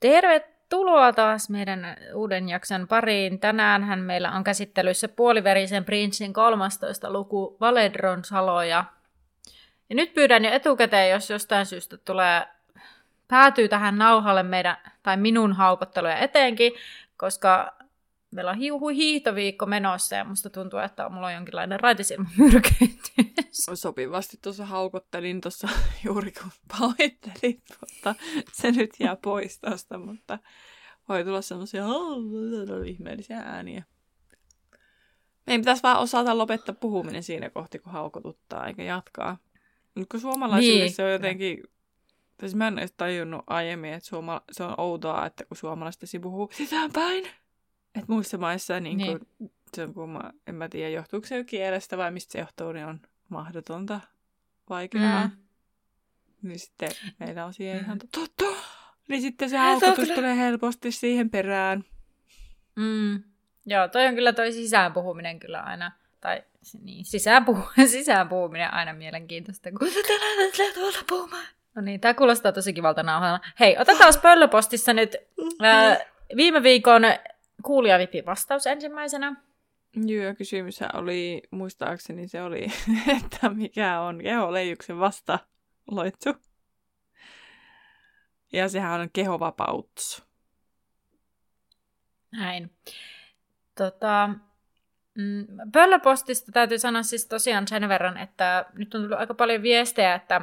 Tervetuloa taas meidän uuden jakson pariin. Tänäänhän meillä on käsittelyssä Puoliverisen prinssin 13. luku Valedron saloja. Ja nyt pyydän jo etukäteen, jos jostain syystä päätyy tähän nauhalle minun haukotteluja etenkin, koska meillä on hiihtoviikko menossa ja musta tuntuu, että mulla on jonkinlainen raitisilmamyrkytys. Sopivasti tuossa haukottelin juuri kun pahoittelin, mutta se nyt jää pois tuosta, mutta voi tulla semmoisia ihmeellisiä ääniä. Meidän pitäisi vaan osata lopettaa puhuminen siinä kohti, kun haukotuttaa, eikä jatkaa. Nyt kun suomalaisille niin, se on jotenkin... Tässä mä en edes tajunnut aiemmin, että se on outoa, että kun suomalaista puhuu sisään päin. Että muissa maissa, niin. Se on, kun en mä tiedä, johtuuko se kielestä vai mistä se johtuu, niin on mahdotonta, vaikeaa. Niin sitten meillä on siihen ihan totta. Niin sitten se haukotus tulee helposti siihen perään. Joo, toi on kyllä toi sisään puhuminen kyllä aina. Tai niin, sisään puhuminen aina mielenkiintoista, kun se tulee tuolla puhumaan. No niin, tämä kuulostaa tosi kivalta nauhalla. Hei, otetaan pöllöpostissa nyt viime viikon kuulijavipin vastaus ensimmäisenä. Joo, kysymyshän oli, muistaakseni se oli, että mikä on keholeijuksen vastaloitsu. Ja sehän on kehovapautus. Näin. Pöllöpostista täytyy sanoa siis tosiaan sen verran, että nyt on tullut aika paljon viestejä, että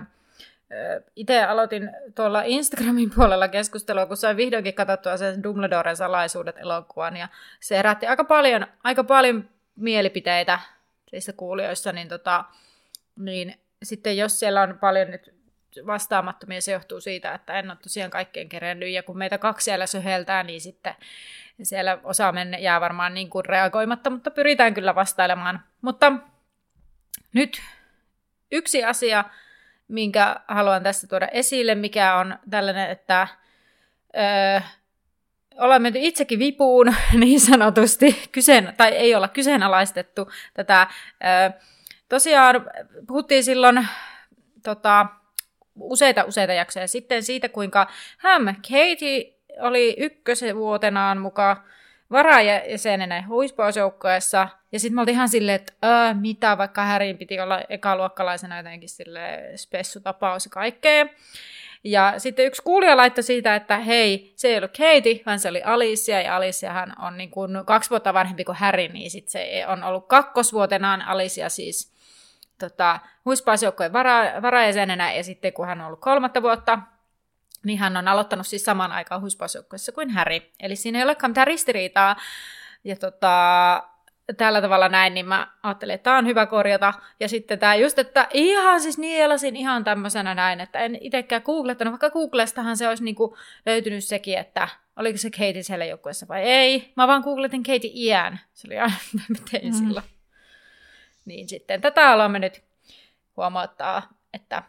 itse aloitin tuolla Instagramin puolella keskustelua, kun sain vihdoinkin katsottua sen Dumbledoren salaisuudet elokuvan, ja se herätti aika paljon mielipiteitä teissä kuulijoissa, niin sitten jos siellä on paljon nyt vastaamattomia, se johtuu siitä, että en ole tosiaan kaikkeen kerennyt, ja kun meitä 2 siellä söheltää, niin sitten siellä osa jää varmaan niin kuin reagoimatta, mutta pyritään kyllä vastailemaan. Mutta nyt yksi asia, minkä haluan tässä tuoda esille, mikä on tällainen, että ollaan menty itsekin vipuun niin sanotusti, tai ei olla kyseenalaistettu tätä. Tosiaan puhuttiin silloin useita jaksoja sitten siitä, kuinka Katie oli 1. vuotenaan mukaan varajäsenenä huispausjoukkueessa, ja sitten me oltiin ihan silleen, että mitä, vaikka Härin piti olla ekaluokkalaisena jotenkin silleen spessutapaus ja kaikkea. Ja sitten yksi kuulija laittoi siitä, että hei, se ei ollut Katie, vaan se oli Alicia, ja Aliciahan on niin kuin 2 vuotta vanhempi kuin Häri, niin sitten se on ollut 2. vuotenaan Alicia siis huispausjoukkueen varajäsenenä, ja sitten kun hän on ollut 3. vuotta, niin hän on aloittanut siis samaan aikaan huispausjoukkueessa kuin Harry. Eli siinä ei olekaan mitään ristiriitaa. Ja tällä tavalla näin, niin mä ajattelin, että tää on hyvä korjata. Ja sitten tää just, että ihan siis nielasin ihan tämmöisenä näin, että en itsekään googlettanut, vaikka Googlestahan se olisi niinku löytynyt sekin, että oliko se Katie siellä joukkueessa vai ei. Mä vaan googletin Katie iän. Se oli aina, mitä tein silloin. Niin sitten tätä alamme nyt huomauttaa, että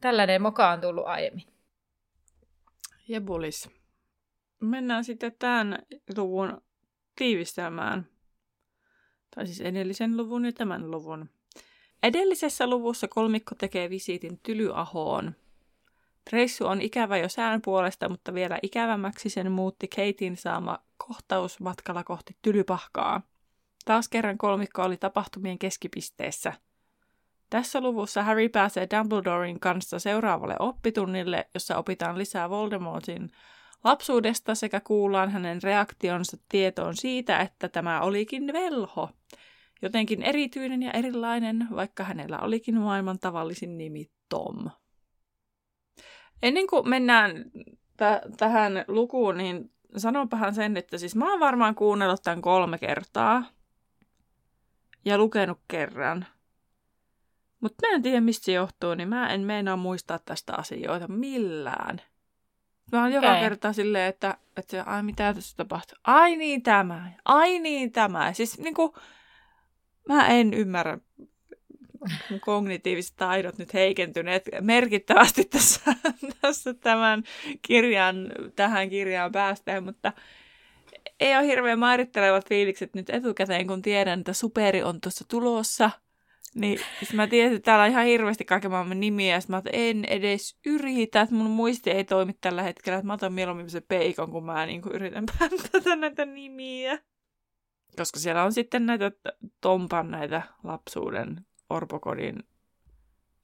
tällainen moka on tullut aiemmin. Jebulis. Mennään sitten tämän luvun tiivistelmään. Tai siis edellisen luvun ja tämän luvun. Edellisessä luvussa kolmikko tekee visiitin Tylyahoon. Reissu on ikävä jo sään puolesta, mutta vielä ikävämmäksi sen muutti Katien saama kohtaus matkalla kohti Tylypahkaa. Taas kerran kolmikko oli tapahtumien keskipisteessä. Tässä luvussa Harry pääsee Dumbledoren kanssa seuraavalle oppitunnille, jossa opitaan lisää Voldemortin lapsuudesta sekä kuullaan hänen reaktionsa tietoon siitä, että tämä olikin velho. Jotenkin erityinen ja erilainen, vaikka hänellä olikin maailman tavallisin nimi Tom. Ennen kuin mennään tähän lukuun, niin sanonpahan sen, että siis mä oon varmaan kuunnellut tämän 3 kertaa ja lukenut kerran. Mutta mä en tiedä, mistä se johtuu, niin mä en meinaa muistaa tästä asioita millään. Mä oon joka kerta silleen, että ai mitä tässä tapahtuu. Ai niin tämä. Siis niinku, mä en ymmärrä. Mun kognitiiviset taidot nyt heikentyneet merkittävästi tässä tähän kirjaan päästään, mutta ei ole hirveän määrittelevat fiilikset nyt etukäteen, kun tiedän, että superi on tuossa tulossa. Niin mä tiedän, että täällä on ihan hirveästi kaiken maailman nimiä, ja mä en edes yritä, että mun muisti ei toimi tällä hetkellä, että mä otan mieluummin se peikon, kun mä niin yritän päättää näitä nimiä. Koska siellä on sitten näitä Tompan näitä lapsuuden orpokodin,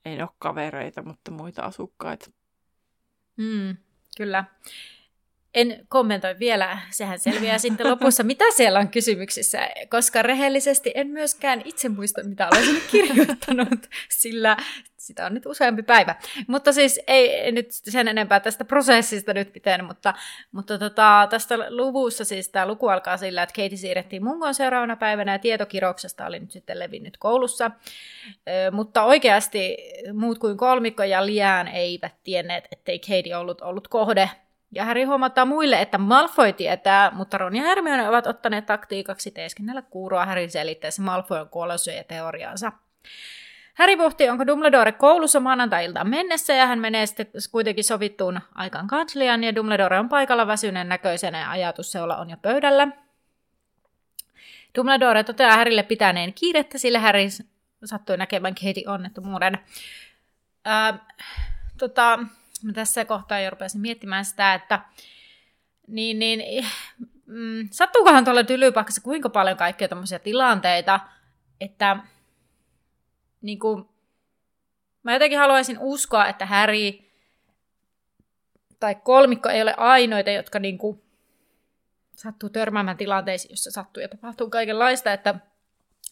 ei ole kavereita, mutta muita asukkaita. Kyllä. En kommentoi vielä, sehän selviää sitten lopussa, mitä siellä on kysymyksissä, koska rehellisesti en myöskään itse muista, mitä olen kirjoittanut, sillä sitä on nyt useampi päivä. Mutta siis ei nyt sen enempää tästä prosessista nyt miten, mutta tästä luvussa siis tämä luku alkaa sillä, että Katie siirrettiin Mungoon seuraavana päivänä ja tietokirouksesta oli nyt sitten levinnyt koulussa. Mutta oikeasti muut kuin kolmikko ja Lian eivät tienneet, ettei Katie ollut kohde. Ja Harry huomauttaa muille, että Malfoy tietää, mutta Ron ja Hermione ovat ottaneet taktiikaksi teeskennellä kuuroa Harryn selittäessä Malfoyn kuolonsyöjäteoriaansa. Harry pohtii, onko Dumbledore koulussa maanantai-iltaan mennessä, ja hän menee sitten kuitenkin sovittuun aikaan kansliaan, ja Dumbledore on paikalla väsyneen näköisenä, ja ajatusseula on jo pöydällä. Dumbledore toteaa Harrylle pitäneen kiirettä, sillä Harry sattui näkemään Katie onnettomuuden. Mä tässä kohtaa jo rupesin miettimään sitä, että sattuukohan tuolla Tylypahkassa kuinka paljon kaikkia tommosia tilanteita, että niin kuin, mä jotenkin haluaisin uskoa, että Harry tai kolmikko ei ole ainoita, jotka niin kuin, sattuu törmäämään tilanteisiin, jossa sattuu ja tapahtuu kaikenlaista, että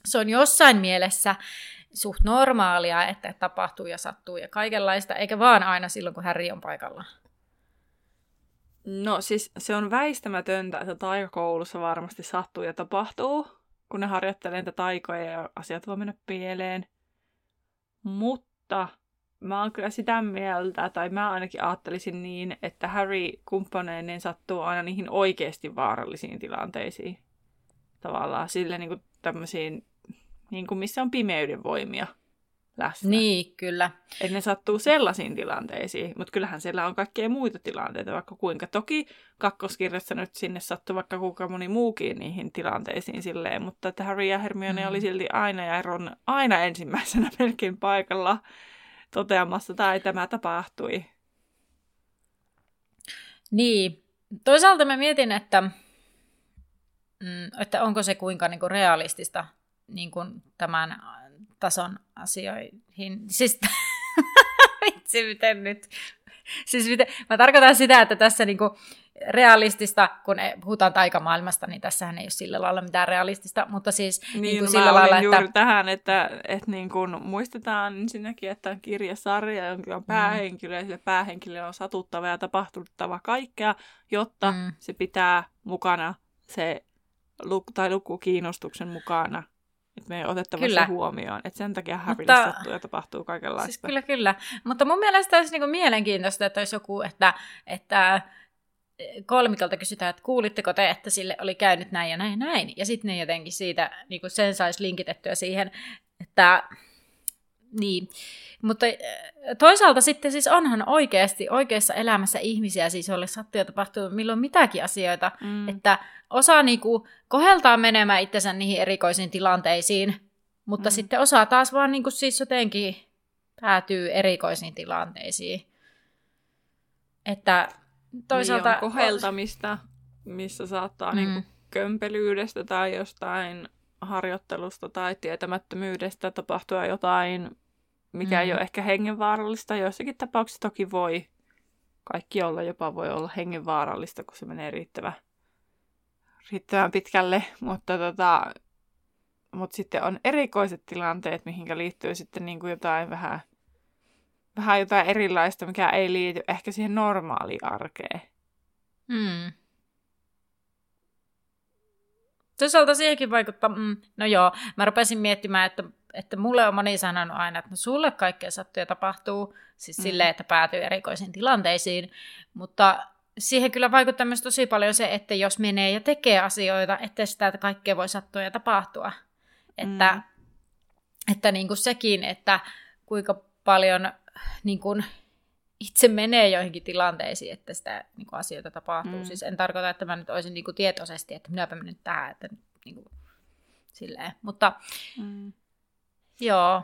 se on jossain mielessä suht normaalia, että tapahtuu ja sattuu ja kaikenlaista, eikä vaan aina silloin, kun Harry on paikalla. No siis se on väistämätöntä, että taikakoulussa varmasti sattuu ja tapahtuu, kun ne harjoittelee niitä taikoja ja asiat voi mennä pieleen. Mutta mä oon kyllä sitä mieltä, tai mä ainakin ajattelisin niin, että Harry kumppaneineen sattuu aina niihin oikeasti vaarallisiin tilanteisiin. Tavallaan sille niin kuin tämmöisiin niin kuin missä on pimeyden voimia läsnä. Niin, kyllä. Että ne sattuu sellaisiin tilanteisiin, mutta kyllähän siellä on kaikkea muita tilanteita, vaikka kuinka. Toki kakkoskirjassa nyt sinne sattui vaikka kuinka moni muukin niihin tilanteisiin silleen, mutta että Harry ja Hermione oli silti aina ja Ron aina ensimmäisenä melkein paikalla toteamassa, tai tämä tapahtui. Niin. Toisaalta mä mietin, että onko se kuinka niinku realistista, niin kuin tämän tason asioihin. Siis, vitsi, miten nyt? Siis, miten? Mä tarkoitan sitä, että tässä niinku realistista, kun puhutaan taikamaailmasta, niin tässähän ei ole sillä lailla mitään realistista, mutta siis niin sillä lailla, että juuri tähän, että niin kun muistetaan ensinnäkin, että on kirjasarja, jonka on päähenkilö, ja päähenkilö on satuttava ja tapahtuttava kaikkea, jotta se pitää mukana se luku kiinnostuksen mukana. Että me ei otettavassa huomioon. Että sen takia Harrylle sattuu ja tapahtuu kaikenlaista. Siis kyllä. Mutta mun mielestä olisi niinku mielenkiintoista, että olisi joku, että kolmikolta kysytään, että kuulitteko te, että sille oli käynyt näin. Ja sitten ne jotenkin siitä, niinku sen saisi linkitettyä siihen, että niin. Mutta toisaalta sitten siis onhan oikeasti oikeassa elämässä ihmisiä, siis jolle sattuu ja tapahtuu milloin mitäkin asioita, että osa niinku koheltaa menemään itsensä niihin erikoisiin tilanteisiin, mutta sitten osa taas vaan niinku siis jotenkin päätyy erikoisiin tilanteisiin. Että toisaalta niin on koheltamista, missä saattaa niinku kömpelyydestä tai jostain harjoittelusta tai tietämättömyydestä tapahtua jotain, mikä ei ole ehkä hengenvaarallista. Joissakin tapauksissa toki voi, kaikki olla jopa voi olla hengenvaarallista, kun se menee riittävän pitkälle, mutta sitten on erikoiset tilanteet, mihinkä liittyy sitten niin kuin jotain vähän jotain erilaista, mikä ei liity ehkä siihen normaaliin arkeen. Toisaalta siihenkin vaikuttaa, no joo, mä rupesin miettimään, että että mulle on moni sanonut aina, että no sulle kaikkea sattuu ja tapahtuu, siis silleen, että päätyy erikoisiin tilanteisiin, mutta siihen kyllä vaikuttaa myös tosi paljon se, että jos menee ja tekee asioita, ettei sitä kaikkea voi sattua ja tapahtua. Että niin kuin sekin, että kuinka paljon niin kuin itse menee joihinkin tilanteisiin, että sitä niin kuin asioita tapahtuu. Siis en tarkoita, että mä nyt olisin niin kuin tietoisesti, että minäpä menen tähän, että niin kuin, silleen. Mutta joo.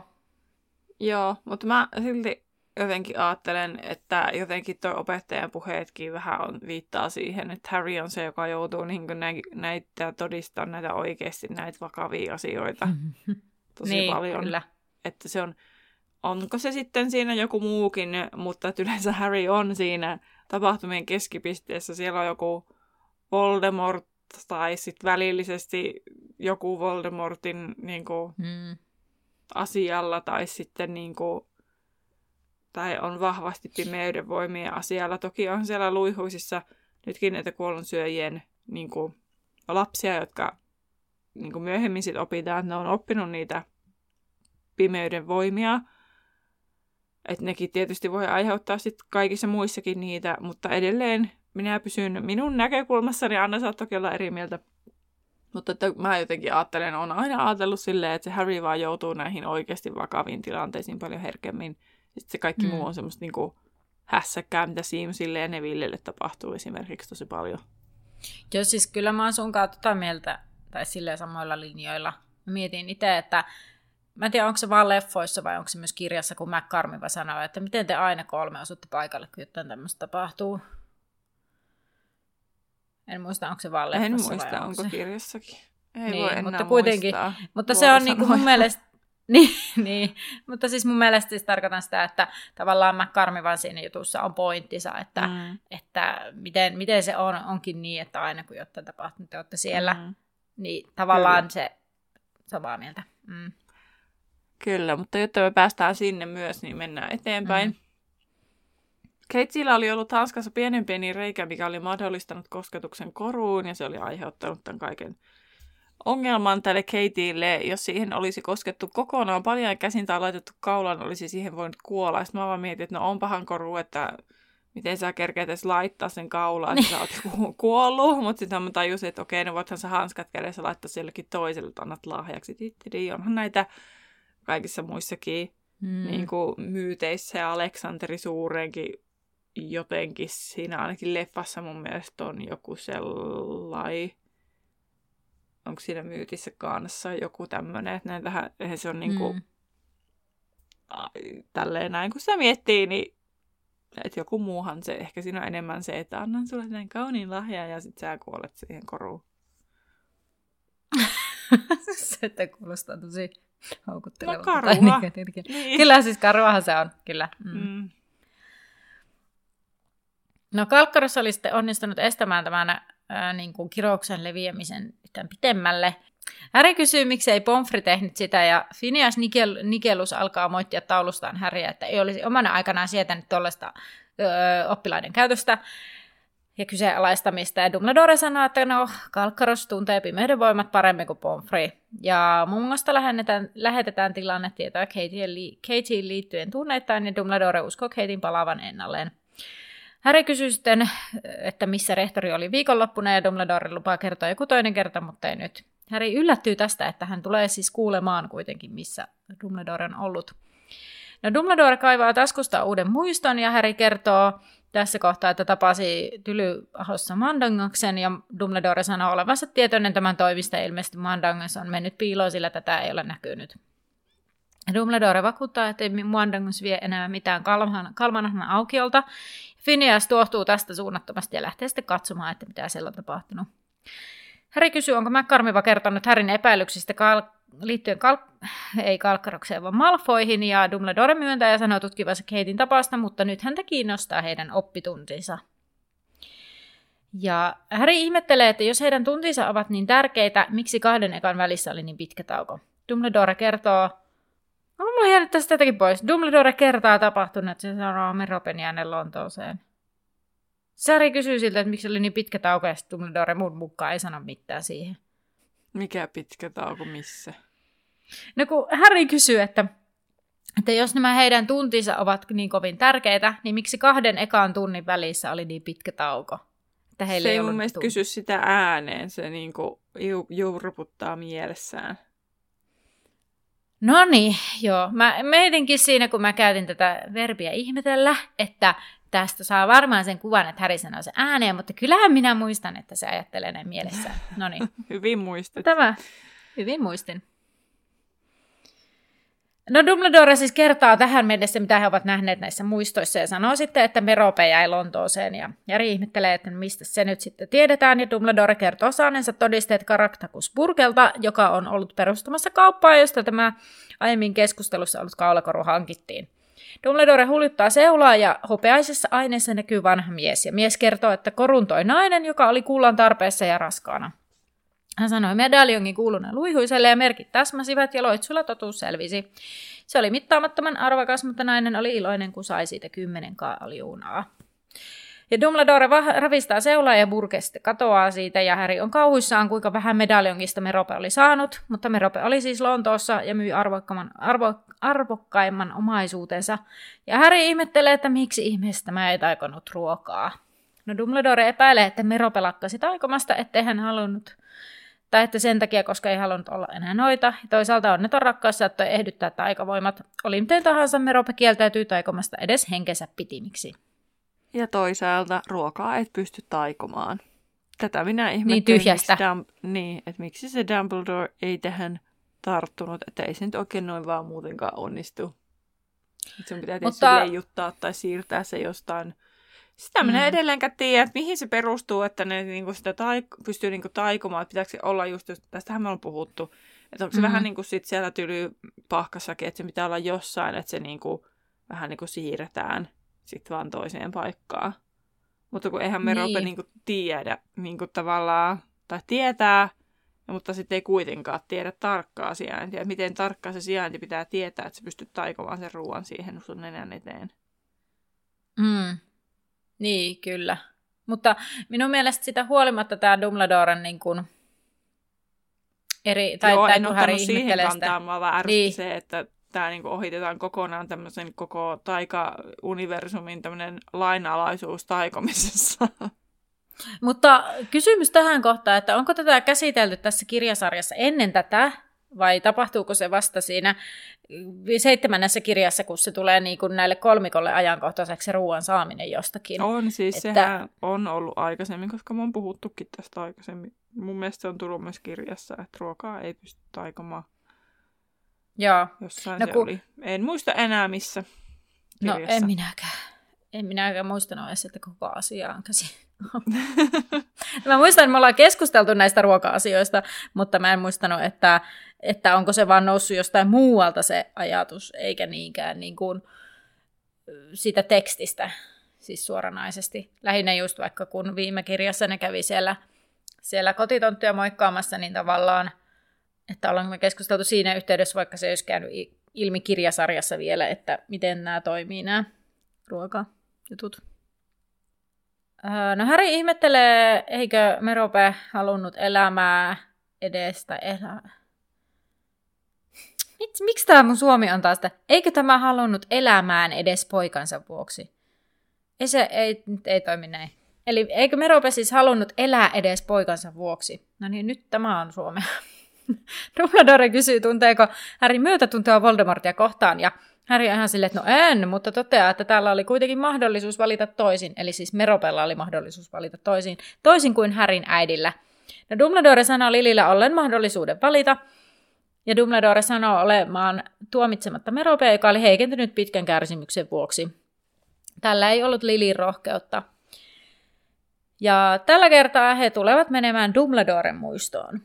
Joo, mutta mä silti jotenkin ajattelen, että jotenkin tuo opettajan puheetkin vähän on, viittaa siihen, että Harry on se, joka joutuu niin kuin näitä todistamaan näitä oikeasti näitä vakavia asioita tosi niin, paljon. Kyllä. Että se on, onko se sitten siinä joku muukin, mutta yleensä Harry on siinä tapahtumien keskipisteessä. Siellä on joku Voldemort tai sitten välillisesti joku Voldemortin niin kuin, asialla tai sitten niin kuin, tai on vahvasti pimeyden voimien asialla. Toki on siellä luihuisissa nytkin näitä kuollonsyöjien niin kuin, lapsia, jotka niin kuin myöhemmin sit opitaan, että ne on oppinut niitä pimeyden voimia. Että nekin tietysti voi aiheuttaa sit kaikissa muissakin niitä, mutta edelleen minä pysyn minun näkökulmassani, Anna saa toki olla eri mieltä. Mutta että mä jotenkin ajattelen, on aina ajatellut silleen, että se Harry vaan joutuu näihin oikeasti vakaviin tilanteisiin paljon herkemmin. Sitten se kaikki muu on semmoista niinku hässäkkää, mitä Siimsille ja Nevillelle tapahtuu esimerkiksi tosi paljon. Joo, siis kyllä mä oon sunkaan tota mieltä, tai silleen samoilla linjoilla. Mä mietin itse, että mä en tiedä, onko se vaan leffoissa vai onko se myös kirjassa, kun McCormick sanoi, että miten te aina kolme osutte paikalle, kun jotain tämmöistä tapahtuu. En muista, onko se vaan leffossa. En muista, vai onko se kirjassakin. Ei niin, voi enää mutta kuitenkin, muistaa. Mutta se on niinku mun mielestä... Niin, mutta siis mun mielestä siis tarkoitan sitä, että tavallaan McCormick vaan siinä jutussa on pointtinsa, että miten se on, onkin niin, että aina kun jotain tapahtuu, te olette siellä, niin tavallaan se samaa mieltä. Kyllä, mutta jotta me päästään sinne myös, niin mennään eteenpäin. Keitsillä oli ollut hanskassa pienen pieni reikä, mikä oli mahdollistanut kosketuksen koruun, ja se oli aiheuttanut tämän kaiken ongelman tälle Katelle. Jos siihen olisi koskettu kokonaan paljon käsin tai laitettu kaulaan, olisi siihen voinut kuolla. Sitten mä vaan mietin, että no onpahan koru, että miten sä kerkeät edes laittaa sen kaulaan, että sä oot kuollut. Mutta sitten mä tajusin, että okei, no voithan sä hanskat kädessä laittaa jollekin toiselle, että annat lahjaksi. Onhan näitä kaikissa muissakin niin kuin myyteissä ja Aleksanteri Suureenkin jotenkin. Siinä ainakin leffassa mun mielestä on joku sellainen. Onko siinä myytissä kanssa joku tämmöinen, että näitähän, se on niinku tälleen näin, kun sitä miettii, niin että joku muuhan se, ehkä siinä on enemmän se, että annan sulle näin kauniin lahjaa ja sit sä kuolet siihen koruun. Se kuulostaa tosi houkuttelevalta. No karua. Niin. Kyllä siis karuahan se on, kyllä. No Kalkkaros oli sitten onnistunut estämään tämän niin kuin kirouksen leviämisen tämän pitemmälle. Harry kysyy, miksei Pomfrey tehnyt sitä, ja Phineas Nigelus alkaa moittia taulustaan Harryä, että ei olisi omana aikanaan sietänyt tuollaista oppilaiden käytöstä ja kyseenalaistamista. Ja Dumbledore sanoo, että no, Kalkkaros tuntee pimeyden voimat paremmin kuin Pomfrey. Ja Mungosta lähetetään tilannetietoa Katien liittyen tunneittain, ja Dumbledore uskoo Kateen palaavan ennalleen. Harry kysyi sitten, että missä rehtori oli viikonloppuna, ja Dumbledore lupaa kertoa joku toinen kerta, mutta ei nyt. Harry yllättyy tästä, että hän tulee siis kuulemaan kuitenkin, missä Dumbledore on ollut. No Dumbledore kaivaa taskusta uuden muiston, ja Harry kertoo tässä kohtaa, että tapasi Tylyahossa Mandangaksen, ja Dumbledore sanoo olevansa tietoinen tämän toimista, ja ilmeisesti Mandangas on mennyt piiloon, sillä tätä ei ole näkynyt. Dumbledore vakuuttaa, että ei Mandangas vie enää mitään Kalmanahman aukiolta. Phineas tuohtuu tästä suunnattomasti ja lähtee sitten katsomaan, että mitä siellä on tapahtunut. Harry kysyy, onko McCormick kertonut Harryn epäilyksistä liittyen ei Kalkkarokseen, vaan Malfoihin, ja Dumbledore myöntää ja sanoo tutkivansa Kateen tapausta, mutta nyt häntä kiinnostaa heidän oppituntinsa. Ja Harry ihmettelee, että jos heidän tuntinsa ovat niin tärkeitä, miksi kahden ekan välissä oli niin pitkä tauko. Dumbledore kertoo... Mulla on jäänyt tästä jotakin pois. Dumbledore kertaa tapahtunut, että se sanoo Meropen jääneen Lontooseen. Harry kysyy siltä, että miksi oli niin pitkä tauko, ja Dumbledore mun mukaan ei sano mitään siihen. Mikä pitkä tauko missä? No kun Harry kysyy, että jos nämä heidän tuntinsa ovat niin kovin tärkeitä, niin miksi 2 ekaan tunnin välissä oli niin pitkä tauko? Että heille se ei mun mielestä kysy sitä ääneen, se niin kuin juurruputtaa mielessään. No niin, joo. Mä jotenkin siinä, kun mä käytin tätä verbiä ihmetellä, että tästä saa varmaan sen kuvan, että Harry sanoo sen ääneen, mutta kyllähän minä muistan, että se ajattelee näin mielessään. No niin. Hyvin muistit. Hyvin muistin. No Dumbledore siis kertaa tähän mennessä, mitä he ovat nähneet näissä muistoissa ja sanoo sitten, että Merope jäi Lontooseen ja Harry ihmettelee, että mistä se nyt sitten tiedetään ja Dumbledore kertoo saaneensa todisteet Karaktakusburgelta, joka on ollut perustamassa kauppaa, josta tämä aiemmin keskustelussa ollut kaulakoru hankittiin. Dumbledore huljuttaa seulaa ja hopeaisessa aineessa näkyy vanha mies ja mies kertoo, että korun toi nainen, joka oli kullan tarpeessa ja raskaana. Hän sanoi medaljongin kuuluneen luihuiselle ja merkit täsmäsivät ja loitsulla totuus selvisi. Se oli mittaamattoman arvokas, mutta nainen oli iloinen, kun sai siitä 10 kaljuunaa. Ja Dumbledore ravistaa seulaa ja Burke sitten katoaa siitä ja Harry on kauhuissaan, kuinka vähän medaljongista Merope oli saanut, mutta Merope oli siis Lontoossa ja myi arvokkaimman omaisuutensa. Ja Harry ihmettelee, että miksi ihmeessä tämä ei taikonut ruokaa. No Dumbledore epäilee, että Merope lakkasi taikomasta, ettei hän halunnut... Tai että sen takia, koska ei halunnut olla enää noita. Ja toisaalta onneton rakkaus saattoi ehdyttää taikavoimat. Oli miten tahansa, Merope kieltäytyy taikomasta edes henkensä pitimiksi. Ja toisaalta ruokaa et pysty taikomaan. Tätä minä ihmettelin, niin että miksi se Dumbledore ei tähän tarttunut. Että ei se nyt oikein noin vaan muutenkaan onnistu. Että sun pitää tietysti leijuttaa tai siirtää se jostain. Sitä minä edelleenkään tiedän, että mihin se perustuu, että ne niinku sitä pystyy niinku taikomaan, että pitääkö se olla just, tästähän me on puhuttu, että onko se vähän niin kuin sit siellä tylypahkassakin, että se pitää olla jossain, että se niinku, vähän niin kuin siirretään sitten vaan toiseen paikkaan. Mutta kun eihän me Merope niinku tiedä niinku tavallaan, tai tietää, mutta sitten ei kuitenkaan tiedä tarkkaa sijaintia, miten tarkkaa se sijainti pitää tietää, että se pystyy taikomaan sen ruoan siihen sun nenän eteen. Mm. Niin, kyllä. Mutta minun mielestä sitä huolimatta tämä Dumbledoren niin kuin eri... Tai, joo, en ottanut siihen kantaa, vaan vähän ärsytti se, että tämä niin kuin ohitetaan kokonaan tämmöisen koko taikauniversumin tämmöinen lainalaisuus taikomisessa. Mutta kysymys tähän kohtaan, että onko tätä käsitelty tässä kirjasarjassa ennen tätä, vai tapahtuuko se vasta siinä 7. kirjassa, kun se tulee niin kuin näille kolmikolle ajankohtaiseksi se ruoan saaminen jostakin? On, siis että... sehän on ollut aikaisemmin, koska mä oon puhuttukin tästä aikaisemmin. Mun mielestä se on tullut myös kirjassa, että ruokaa ei pysty taikomaan. Joo. Jossain no, oli. En muista enää missä kirjassa. No en minäkään. En minäkään muistanut edes, että koko asia on käsin. Mä muistan, että me ollaan keskusteltu näistä ruoka-asioista, mutta mä en muistanut, että onko se vaan noussut jostain muualta se ajatus, eikä niinkään niin kuin siitä tekstistä, siis suoranaisesti. Lähinnä just vaikka kun viime kirjassa ne kävi siellä kotitonttuja moikkaamassa, niin tavallaan, että ollaanko me keskusteltu siinä yhteydessä, vaikka se ei olisi käynyt ilmi kirjasarjassa vielä, että miten nämä toimii nämä ruokajutut. No Harry ihmettelee, eikö Merope halunnut elämää edestä elää. Miksi tämä mun suomi on taas sitä? Eikö tämä halunnut elämään edes poikansa vuoksi? Ei toimi näin. Eli eikö Merope siis halunnut elää edes poikansa vuoksi? No niin, nyt tämä on suomea. Dumbledore kysyy, tunteeko Harry myötätuntoa Voldemortia kohtaan ja Harry on ihan silleen, että no en, mutta toteaa, että täällä oli kuitenkin mahdollisuus valita toisin. Eli siis Meropella oli mahdollisuus valita toisin kuin Harryn äidillä. No Dumbledore sanoo Lilillä ollen mahdollisuuden valita. Ja Dumbledore sanoo olemaan tuomitsematta Meropea, joka oli heikentynyt pitkän kärsimyksen vuoksi. Tällä ei ollut Lilin rohkeutta. Ja tällä kertaa he tulevat menemään Dumbledoren muistoon.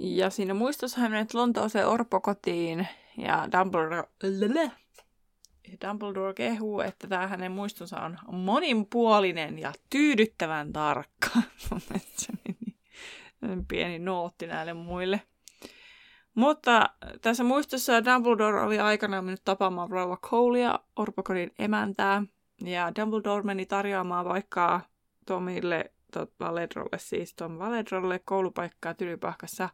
Ja siinä muistossa hän menet Lontooseen orpokotiin ja Dumbledore kehuu, että tämä hänen muistonsa on moninpuolinen ja tyydyttävän tarkka. Pieni nootti näille muille. Mutta tässä muistossa Dumbledore oli aikanaan mennyt tapaamaan rouva Colea, orpokodin emäntää. Ja Dumbledore meni tarjoamaan vaikka Tom Valedrolle koulupaikkaa Tylypahkassa.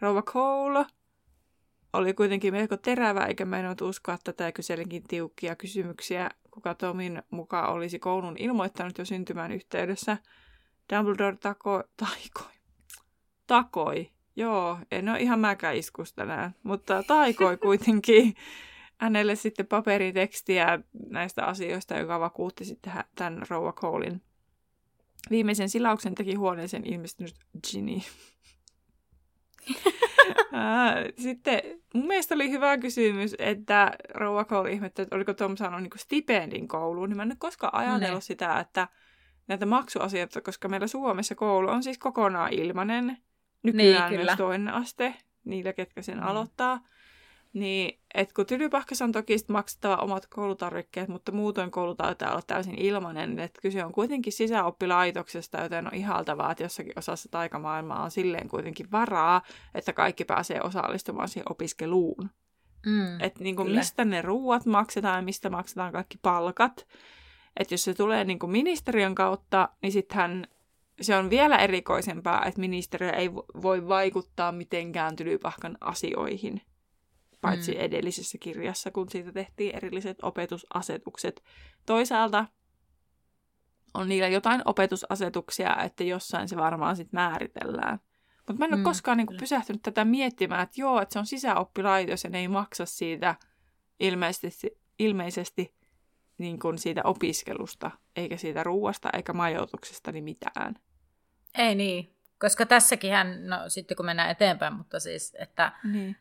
Rouva Cole oli kuitenkin melko terävä, eikä meinannut uskoa tätä ja kyselinkin tiukkia kysymyksiä, kuka Tomin mukaan olisi koulun ilmoittanut jo syntymän yhteydessä. Dumbledore takoi. Joo, en ole ihan mäkään iskussa tänään, mutta taikoi kuitenkin hänelle sitten paperitekstiä näistä asioista, joka vakuutti sitten tämän rouva Colen. Viimeisen silauksen teki huoneeseen ilmestynyt Ginny. Sitten mun mielestä oli hyvä kysymys, että rouva Cole ihmetteli, että oliko Tom saanut niin kuin stipendin kouluun, niin mä en ole koskaan ajatellut sitä, että näitä maksuasioita, koska meillä Suomessa koulu on siis kokonaan ilmainen, nykyään niin, myös toinen aste, niillä ketkä sen aloittaa. Niin, että kun Tylypahkassa on toki maksettava omat koulutarvikkeet, mutta muutoin koulu taitaa olla täysin ilmainen, että kyse on kuitenkin sisäoppilaitoksesta, joten on ihaltavaa, että jossakin osassa taikamaailmaa on silleen kuitenkin varaa, että kaikki pääsee osallistumaan siihen opiskeluun. Että niin kuin mistä ne ruuat maksetaan ja mistä maksetaan kaikki palkat. Että jos se tulee niin kuin ministeriön kautta, niin sittenhän se on vielä erikoisempaa, että ministeriö ei voi vaikuttaa mitenkään Tylypahkan asioihin. Paitsi edellisessä kirjassa, kun siitä tehtiin erilliset opetusasetukset. Toisaalta on niillä jotain opetusasetuksia, että jossain se varmaan sitten määritellään. Mutta mä en ole koskaan niin kuin pysähtynyt tätä miettimään, että joo, että se on sisäoppilaitos ja ne ei maksa siitä ilmeisesti niin kuin siitä opiskelusta, eikä siitä ruuasta, eikä majoituksesta niin mitään. Ei niin, koska tässäkinhän, no sitten kun mennään eteenpäin, mutta siis, että... Niin.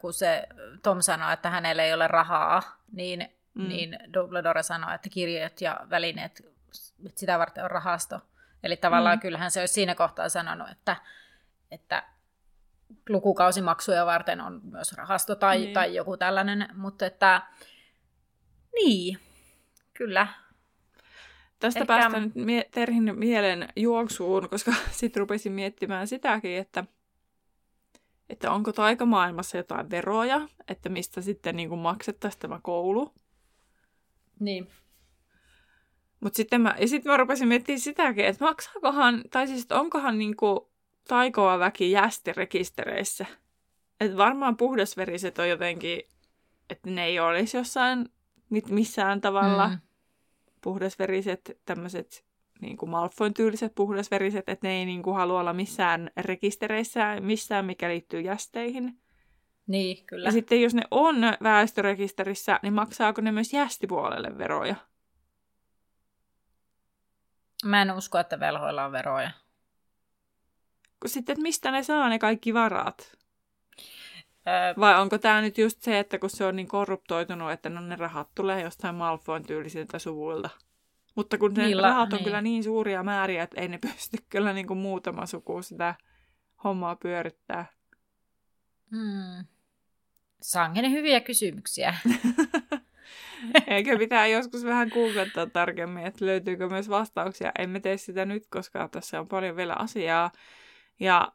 Kun se Tom sanoi, että hänellä ei ole rahaa, niin Dumbledore sanoi, että kirjat ja välineet, sitä varten on rahasto. Eli tavallaan kyllähän se olisi siinä kohtaa sanonut, että lukukausimaksuja varten on myös rahasto tai joku tällainen, mutta että niin, kyllä. Tästä ehkä... päästään nyt Terhin mielen juoksuun, koska sitten rupesin miettimään sitäkin, että onko taikamaailmassa jotain veroja, että mistä sitten niin kuin maksettaisiin tämä koulu. Niin. Mut sitten mä rupesin miettimään sitäkin, että maksaakohan, tai siis onkohan niin kuin taikoa väki jästirekistereissä. Että varmaan puhdasveriset on jotenkin, että ne ei olisi jossain missään tavalla puhdasveriset tämmöiset, niin kuin Malfoyn tyyliset puhdasveriset, että ne ei niin kuin halua olla missään rekistereissä, missään mikä liittyy jästeihin. Niin, kyllä. Ja sitten jos ne on väestörekisterissä, niin maksaako ne myös jästipuolelle veroja? Mä en usko, että velhoilla on veroja. Sitten, että mistä ne saa ne kaikki varat? Vai onko tämä nyt just se, että kun se on niin korruptoitunut, että ne rahat tulee jostain Malfoyn tyylisiltä suvuilta? Mutta kun ne rahat on kyllä niin suuria määriä, että ei ne pysty kyllä niin kuin muutama suku sitä hommaa pyörittää. Sangen hyviä kysymyksiä. Eikö pitää joskus vähän googlettaa tarkemmin, että löytyykö myös vastauksia. Emme tee sitä nyt, koska tässä on paljon vielä asiaa. Ja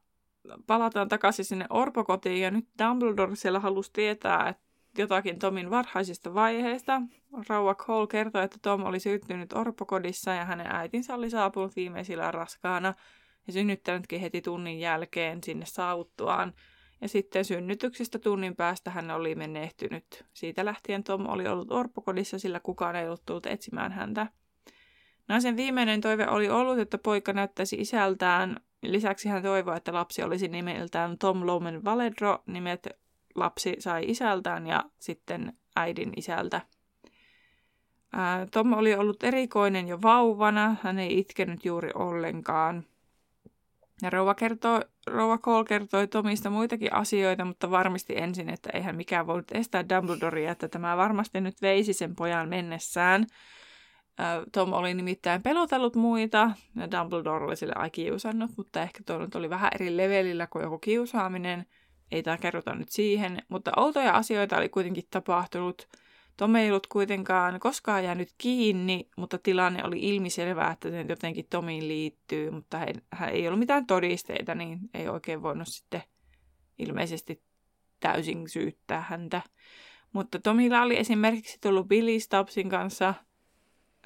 palataan takaisin sinne orpokotiin. Ja nyt Dumbledore siellä halusi tietää, että jotakin Tomin varhaisista vaiheista. Rouva Cole kertoi, että Tom oli syntynyt orpokodissa ja hänen äitinsä oli saapunut viimeisillään raskaana ja synnyttänytkin heti tunnin jälkeen sinne saavuttuaan. Ja sitten synnytyksestä tunnin päästä hän oli menehtynyt. Siitä lähtien Tom oli ollut orpokodissa, sillä kukaan ei ollut tullut etsimään häntä. Naisen viimeinen toive oli ollut, että poika näyttäisi isältään. Lisäksi hän toivoi, että lapsi olisi nimeltään Tom Lomen Valedro, nimet lapsi sai isältään ja sitten äidin isältä. Tom oli ollut erikoinen jo vauvana, hän ei itkenyt juuri ollenkaan. Ja rouva Cole kertoi Tomista muitakin asioita, mutta varmisti ensin, että eihän mikään voinut estää Dumbledorea, että tämä varmasti nyt veisi sen pojan mennessään. Tom oli nimittäin pelotellut muita, ja Dumbledore oli sille ai kiusannut, mutta ehkä tuo nyt oli vähän eri levelillä kuin joku kiusaaminen. Ei tämä kerrota nyt siihen, mutta outoja asioita oli kuitenkin tapahtunut. Tom ei ollut kuitenkaan koskaan jäänyt kiinni, mutta tilanne oli ilmiselvää, että se jotenkin Tomiin liittyy, mutta hän ei ollut mitään todisteita, niin ei oikein voinut sitten ilmeisesti täysin syyttää häntä. Mutta Tomilla oli esimerkiksi tullut Billy Stubbsin kanssa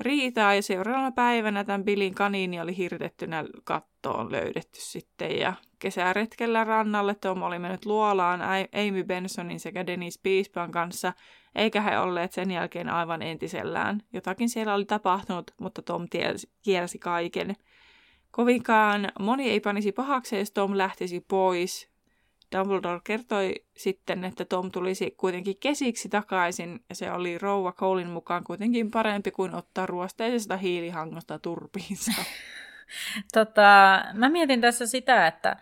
riitaa ja seuraavana päivänä tämän Billin kaniini oli hirtettynä kattoon löydetty sitten ja kesäretkellä rannalle Tom oli mennyt luolaan Amy Bensonin sekä Denise Piispan kanssa eikä he olleet sen jälkeen aivan entisellään. Jotakin siellä oli tapahtunut, mutta Tom kielsi kaiken. Kovinkaan moni ei panisi pahaksi, jos Tom lähtisi pois. Dumbledore kertoi sitten, että Tom tulisi kuitenkin kesiksi takaisin, ja se oli rouva Colein mukaan kuitenkin parempi kuin ottaa ruosteisesta hiilihangosta turpiinsa. Mä mietin tässä sitä, että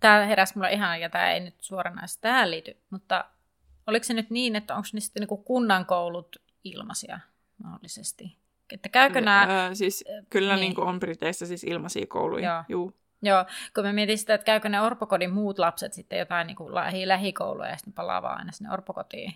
tämä heräsi mulle ihan, ja tämä ei nyt suoranaisesti tähän liity, mutta oliko se nyt niin, että onko ne sitten niinku kunnan koulut ilmaisia mahdollisesti? Että käykö nämä... Siis, kyllä niin. Niin kuin on Briteissä siis ilmaisia kouluja. Joo. Joo, kun mä mietin sitä, että käykö ne orpokodin muut lapset sitten jotain niin kuin lähikoulua ja sitten palaa vaan aina sinne orpokotiin.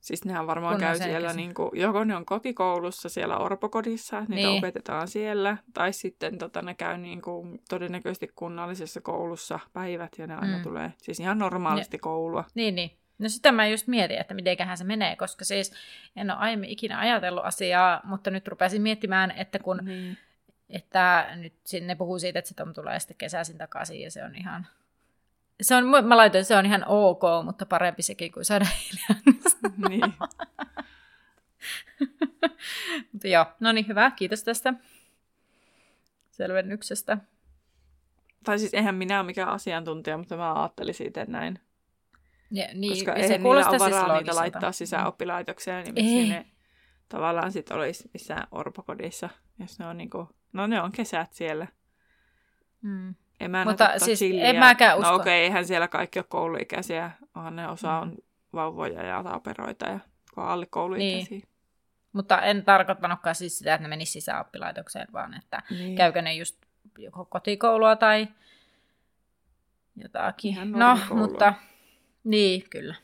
Siis nehän varmaan käy siellä, niin kuin, joko ne on kotikoulussa siellä orpokodissa, niitä opetetaan siellä, tai sitten ne käy niin kuin, todennäköisesti kunnallisessa koulussa päivät ja ne aina tulee siis ihan normaalisti koulua. Niin. No sitä mä just mietin, että mitenköhän se menee, koska siis en ole aiemmin ikinä ajatellut asiaa, mutta nyt rupesin miettimään, että kun... Niin. Että nyt ne puhuu siitä, että se Tom tulee sitten kesäisin takaisin ja se on ihan... mä laitoin, se on ihan ok, mutta parempi sekin kuin saada hiljaa. Niin. Mutta joo, no niin hyvä, kiitos tästä selvennyksestä. Tai siis eihän minä ole mikään asiantuntija, mutta mä ajattelin siitä näin. Ja, niin, koska ei niillä ole varaa siis niitä laittaa sisään oppilaitokseen, niin miksi ne tavallaan sitten olisi missään orpokodissa, jos ne on niinku... No ne on kesät siellä. Mutta siis chillia. En mäkään usko. No okei, eihän siellä kaikki ole kouluikäisiä, vaan ne osa on vauvoja ja taaperoita ja alle kouluikäisiä. Niin. Mutta en tarkoittanutkaan siis sitä, että ne menisivät sisäoppilaitokseen, vaan että käykö ne just kotikoulua tai jotakin. Ihan normikoulua. Mutta niin, kyllä.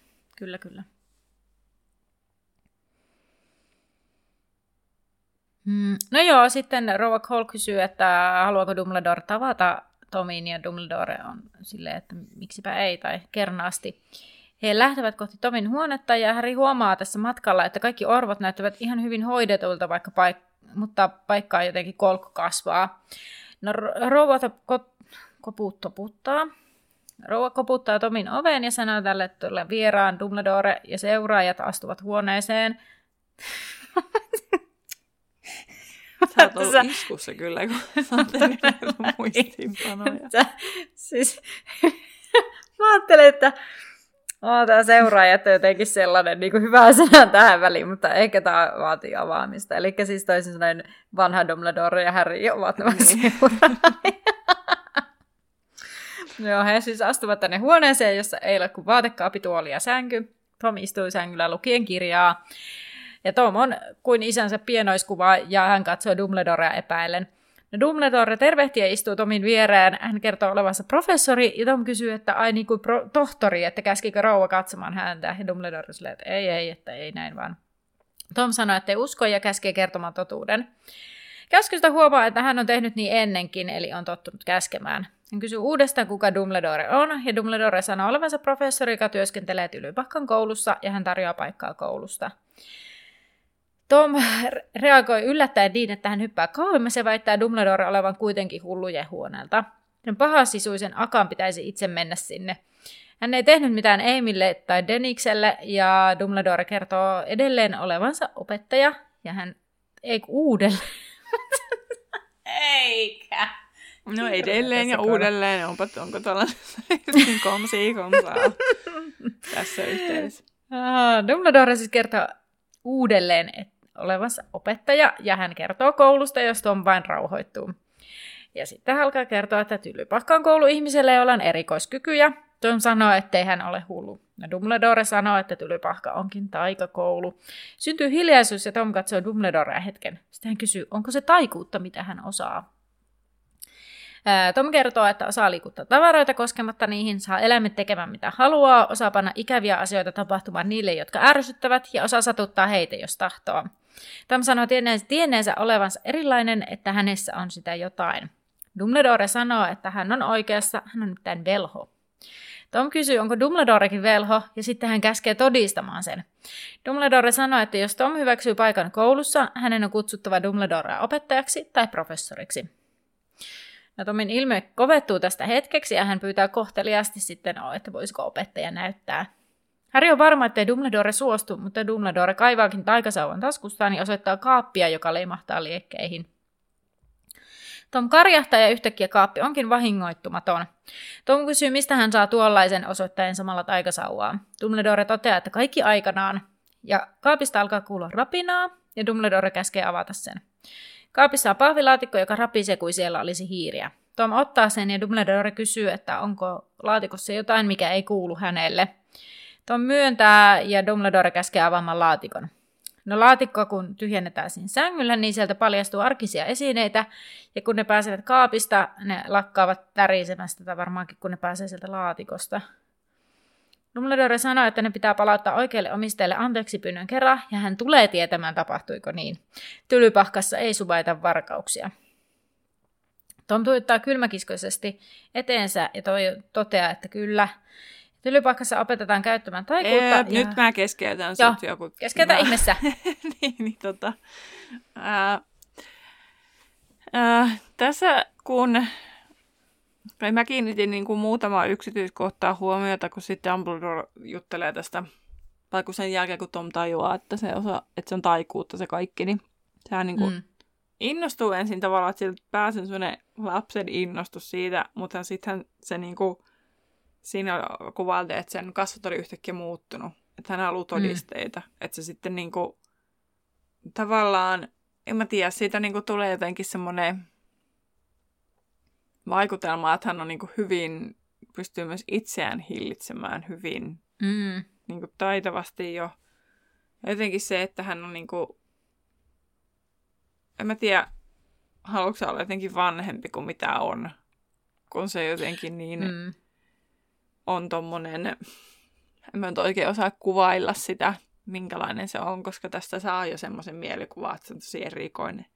No joo, sitten rouva Cole kysyy, että haluaako Dumbledore tavata Tomin, ja Dumbledore on silleen, että miksipä ei, tai kernaasti. He lähtevät kohti Tomin huonetta, ja Harry huomaa tässä matkalla, että kaikki orvot näyttävät ihan hyvin hoidetulta, vaikka mutta paikkaa jotenkin kolkko kasvaa. No rouva koputtaa Tomin oveen ja sanoo tälle tuolle vieraan Dumbledore, ja seuraajat astuvat huoneeseen. Sä oot ollut iskussa kyllä, kun sä oot tehnyt muistiinpanoja. Siis, mä ajattelen, että tämä seuraaja on jotenkin sellainen niin kuin hyvä sana tähän väliin, mutta ehkä tämä vaatii avaamista. Eli siis toisin sanoen vanha Dumbledore ja Harry ovat nämä seuraajia. Joo, he siis astuvat tänne huoneeseen, jossa ei ole kuin vaatekaappi, tuoli ja sänky. Tom istui sängyllä lukien kirjaa. Ja Tom on kuin isänsä pienoiskuva, ja hän katsoo Dumbledorea epäillen. No Dumbledore tervehtii ja istuu Tomin viereen. Hän kertoo olevansa professori, ja Tom kysyy, että ai niin kuin tohtori, että käskikö rouva katsomaan häntä. Ja Dumbledore silleen, että ei, että ei näin vaan. Tom sanoi, että ei usko, ja käskee kertomaan totuuden. Käskystä huomaa, että hän on tehnyt niin ennenkin, eli on tottunut käskemään. Hän kysyy uudestaan, kuka Dumbledore on, ja Dumbledore sanoo olevansa professori, joka työskentelee Tylypahkan koulussa, ja hän tarjoaa paikkaa koulusta. Tom reagoi yllättäen niin, että hän hyppää kauemmas ja väittää Dumbledore olevan kuitenkin hullujen huoneelta. Sen pahasisuisen akan pitäisi itse mennä sinne. Hän ei tehnyt mitään Amylle tai Denikselle, ja Dumbledore kertoo edelleen olevansa opettaja, ja hän ei uudelleen. Eikä. No edelleen ja uudelleen, onko tuollainen komsaa tässä yhteydessä. Dumbledore siis kertoo uudelleen olevansa opettaja, ja hän kertoo koulusta, jos Tom vain rauhoittuu. Ja sitten hän alkaa kertoa, että Tylypahkan koulu ihmiselle, jolla on erikoiskykyjä. Tom sanoo, ettei hän ole hullu. Ja Dumbledore sanoo, että Tylypahka onkin taikakoulu. Syntyy hiljaisuus, ja Tom katsoo Dumbledorea hetken. Sitten hän kysyy, onko se taikuutta, mitä hän osaa. Tom kertoo, että osaa liikuttaa tavaroita koskematta niihin, saa eläimet tekemään mitä haluaa, osaa panna ikäviä asioita tapahtumaan niille, jotka ärsyttävät, ja osaa satuttaa heitä, jos tahtoo. Tom sanoo tienneensä olevansa erilainen, että hänessä on sitä jotain. Dumbledore sanoo, että hän on oikeassa, hän on nimittäin velho. Tom kysyy, onko Dumbledorekin velho, ja sitten hän käskee todistamaan sen. Dumbledore sanoi, että jos Tom hyväksyy paikan koulussa, hänen on kutsuttava Dumbledorea opettajaksi tai professoriksi. No, Tomin ilme kovettuu tästä hetkeksi, ja hän pyytää kohteliaasti sitten, että voisiko opettaja näyttää. Harry on varma, ettei Dumbledore suostu, mutta Dumbledore kaivaakin taikasauvan taskustaan ja osoittaa kaappia, joka leimahtaa liekkeihin. Tom karjahtaa ja yhtäkkiä kaappi onkin vahingoittumaton. Tom kysyy, mistä hän saa tuollaisen osoittaen samalla taikasauvaa. Dumbledore toteaa, että kaikki aikanaan. Ja kaapista alkaa kuulua rapinaa ja Dumbledore käskee avata sen. Kaapissa on pahvilaatikko, joka rapisee, kuin siellä olisi hiiriä. Tom ottaa sen ja Dumbledore kysyy, että onko laatikossa jotain, mikä ei kuulu hänelle. Tom myöntää ja Dumbledore käskee avaamaan laatikon. No, laatikko kun tyhjennetään siinä sängyllä, niin sieltä paljastuu arkisia esineitä, ja kun ne pääsevät kaapista, ne lakkaavat tärisemästä, tai varmaankin kun ne pääsee sieltä laatikosta. Dumbledore sanoo, että ne pitää palauttaa oikealle omistajalle anteeksipyynnön kerran, ja hän tulee tietämään, tapahtuiko niin. Tylypahkassa ei suvaita varkauksia. Tom tuijottaa kylmäkiskoisesti eteensä ja toteaa, että kyllä. Tylypahkassa opetetaan käyttämään taikuutta. Nyt mä keskeytän sut joku. Keskeytä ihmeessä. Tässä kun mä kiinnitin niin kuin muutama yksityiskohtaa huomiota, kun sitten Dumbledore juttelee tästä, tai kun sen jälkeen kun Tom tajuaa, että se on taikuutta se kaikki, niin sehän niin kuin innostuu ensin tavallaan, että sieltä pääsen sellainen lapsen innostus siitä, mutta sitten se niin kuin siinä kuvailtiin, että sen kasvot oli yhtäkkiä muuttunut. Että hän haluaa todisteita. Että se sitten niinku, tavallaan, en mä tiedä, siitä niinku tulee jotenkin semmoinen vaikutelma, että hän on niinku hyvin, pystyy myös itseään hillitsemään hyvin niinku taitavasti jo. Ja jotenkin se, että hän on niinku, en mä tiedä, haluatko olla jotenkin vanhempi kuin mitä on. Kun se jotenkin niin... on tommonen, en mä nyt oikein osaa kuvailla sitä, minkälainen se on, koska tästä saa jo semmoisen mielikuvan, että se on tosi erikoinen.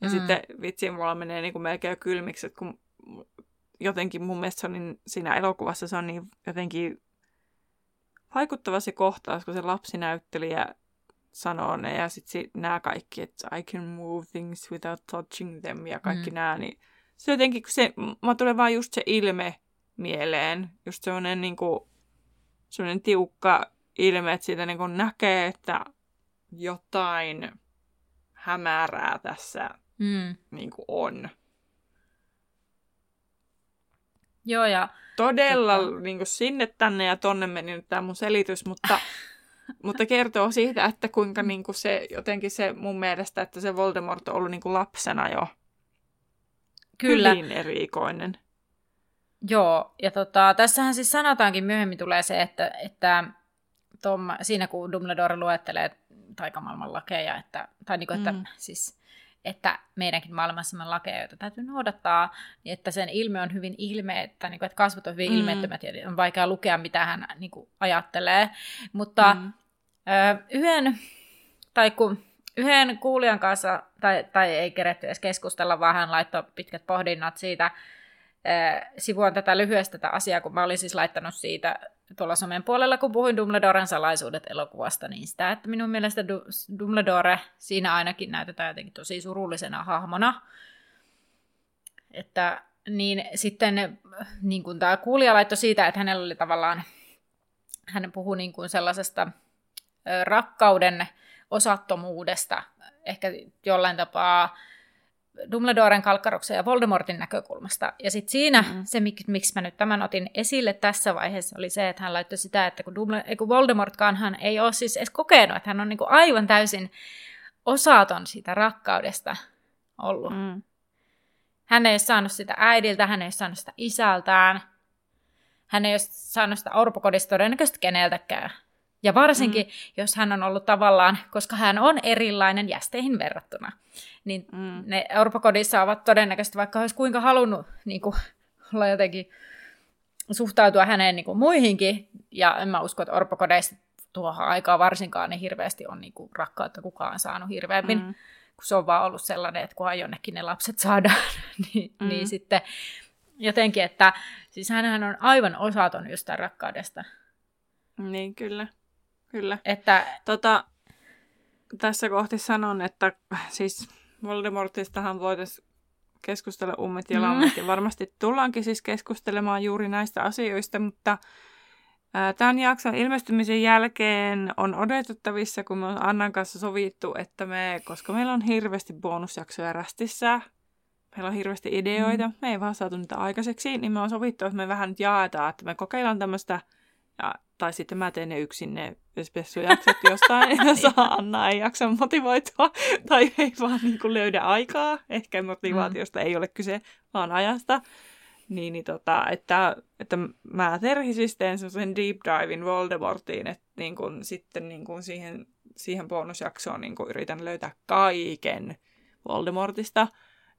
Ja sitten vitsi, mulla menee niin kuin melkein kylmiksi, että kun jotenkin mun mielestä se on niin, siinä elokuvassa se on niin jotenkin vaikuttava se kohtaus, kun se lapsinäyttelijä sanoo ne ja sitten nämä kaikki, että I can move things without touching them ja kaikki nämä, niin se jotenkin, kun se, mä tulee vaan just se ilme mieleen. Just semmoinen niinku, tiukka ilme, että siitä niinku näkee, että jotain hämärää tässä niinku on. Joo, ja... Todella niinku sinne tänne ja tonne meni nyt tämä mun selitys, mutta kertoo siitä, että kuinka niinku se jotenkin se mun mielestä, että se Voldemort on ollut niinku lapsena jo. Kyllä. Hyvin erikoinen. Joo, ja tässähän siis sanotaankin myöhemmin tulee se, että Tom, siinä kun Dumbledore luettelee taikamaailman lakeja, että meidänkin maailmassamme lakeja, joita täytyy noudattaa, niin että sen ilme on hyvin että kasvot on hyvin ilmeettömät ja on vaikea lukea, mitä hän niin kuin ajattelee. Mutta yhden kuulijan kanssa, tai ei keretty edes keskustella, vaan hän laittoi pitkät pohdinnat siitä, sivuan tätä lyhyesti tätä asiaa, kun mä olin siis laittanut siitä tuolla somen puolella, kun puhuin Dumbledoren salaisuudet elokuvasta, niin sitä, että minun mielestä Dumbledore siinä ainakin näytetään jotenkin tosi surullisena hahmona. Että, niin sitten niin kuin tämä kuulija laittoi siitä, että hänellä oli tavallaan, hän puhui niin kuin sellaisesta rakkauden osattomuudesta, ehkä jollain tapaa Dumbledoren, Kalkkaroksen ja Voldemortin näkökulmasta. Ja sitten siinä se, miksi mä nyt tämän otin esille tässä vaiheessa, oli se, että hän laittoi sitä, että kun Voldemortkaan hän ei ole siis edes kokenut, että hän on niinku aivan täysin osaton siitä rakkaudesta ollut. Hän ei ole saanut sitä äidiltä, hän ei ole saanut sitä isältään, hän ei ole saanut sitä orpokodista todennäköisesti keneltäkään. Ja varsinkin, jos hän on ollut tavallaan, koska hän on erilainen jästeihin verrattuna, niin ne orpokodissa ovat todennäköisesti, vaikka olisi kuinka halunnut niin kuin, olla jotenkin suhtautua häneen niin kuin muihinkin, ja en mä usko, että orpokodeista tuohon aikaan varsinkaan ne hirveästi on niin kuin, rakkautta kukaan saanut hirveämmin, kun se on vaan ollut sellainen, että kunhan jonnekin ne lapset saadaan, niin sitten... jotenkin, että siis hänhän on aivan osaton just tämän rakkaudesta. Niin, kyllä. Kyllä. Että... tässä kohti sanon, että siis Voldemortistahan voitaisiin keskustella ummet ja lammet, ja varmasti tullaankin siis keskustelemaan juuri näistä asioista, mutta tämän jakson ilmestymisen jälkeen on odotettavissa, kun me on Annan kanssa sovittu, että koska meillä on hirveästi bonusjaksoja rästissä, meillä on hirveästi ideoita, me ei vaan saatu niitä aikaiseksi, niin me on sovittu, että me vähän nyt jaetaan, että me kokeillaan tämmöistä, tai sitten mä teen ne yksin ne spessujaksot jostain, jossa Anna ei jaksa motivoitua, tai ei vaan niin kuin löydä aikaa, ehkä motivaatiosta ei ole kyse, vaan ajasta. Että mä Terhi siis teen semmoisen deep divein Voldemortiin, että niin kun, sitten niin kun siihen bonusjaksoon niin kun yritän löytää kaiken Voldemortista,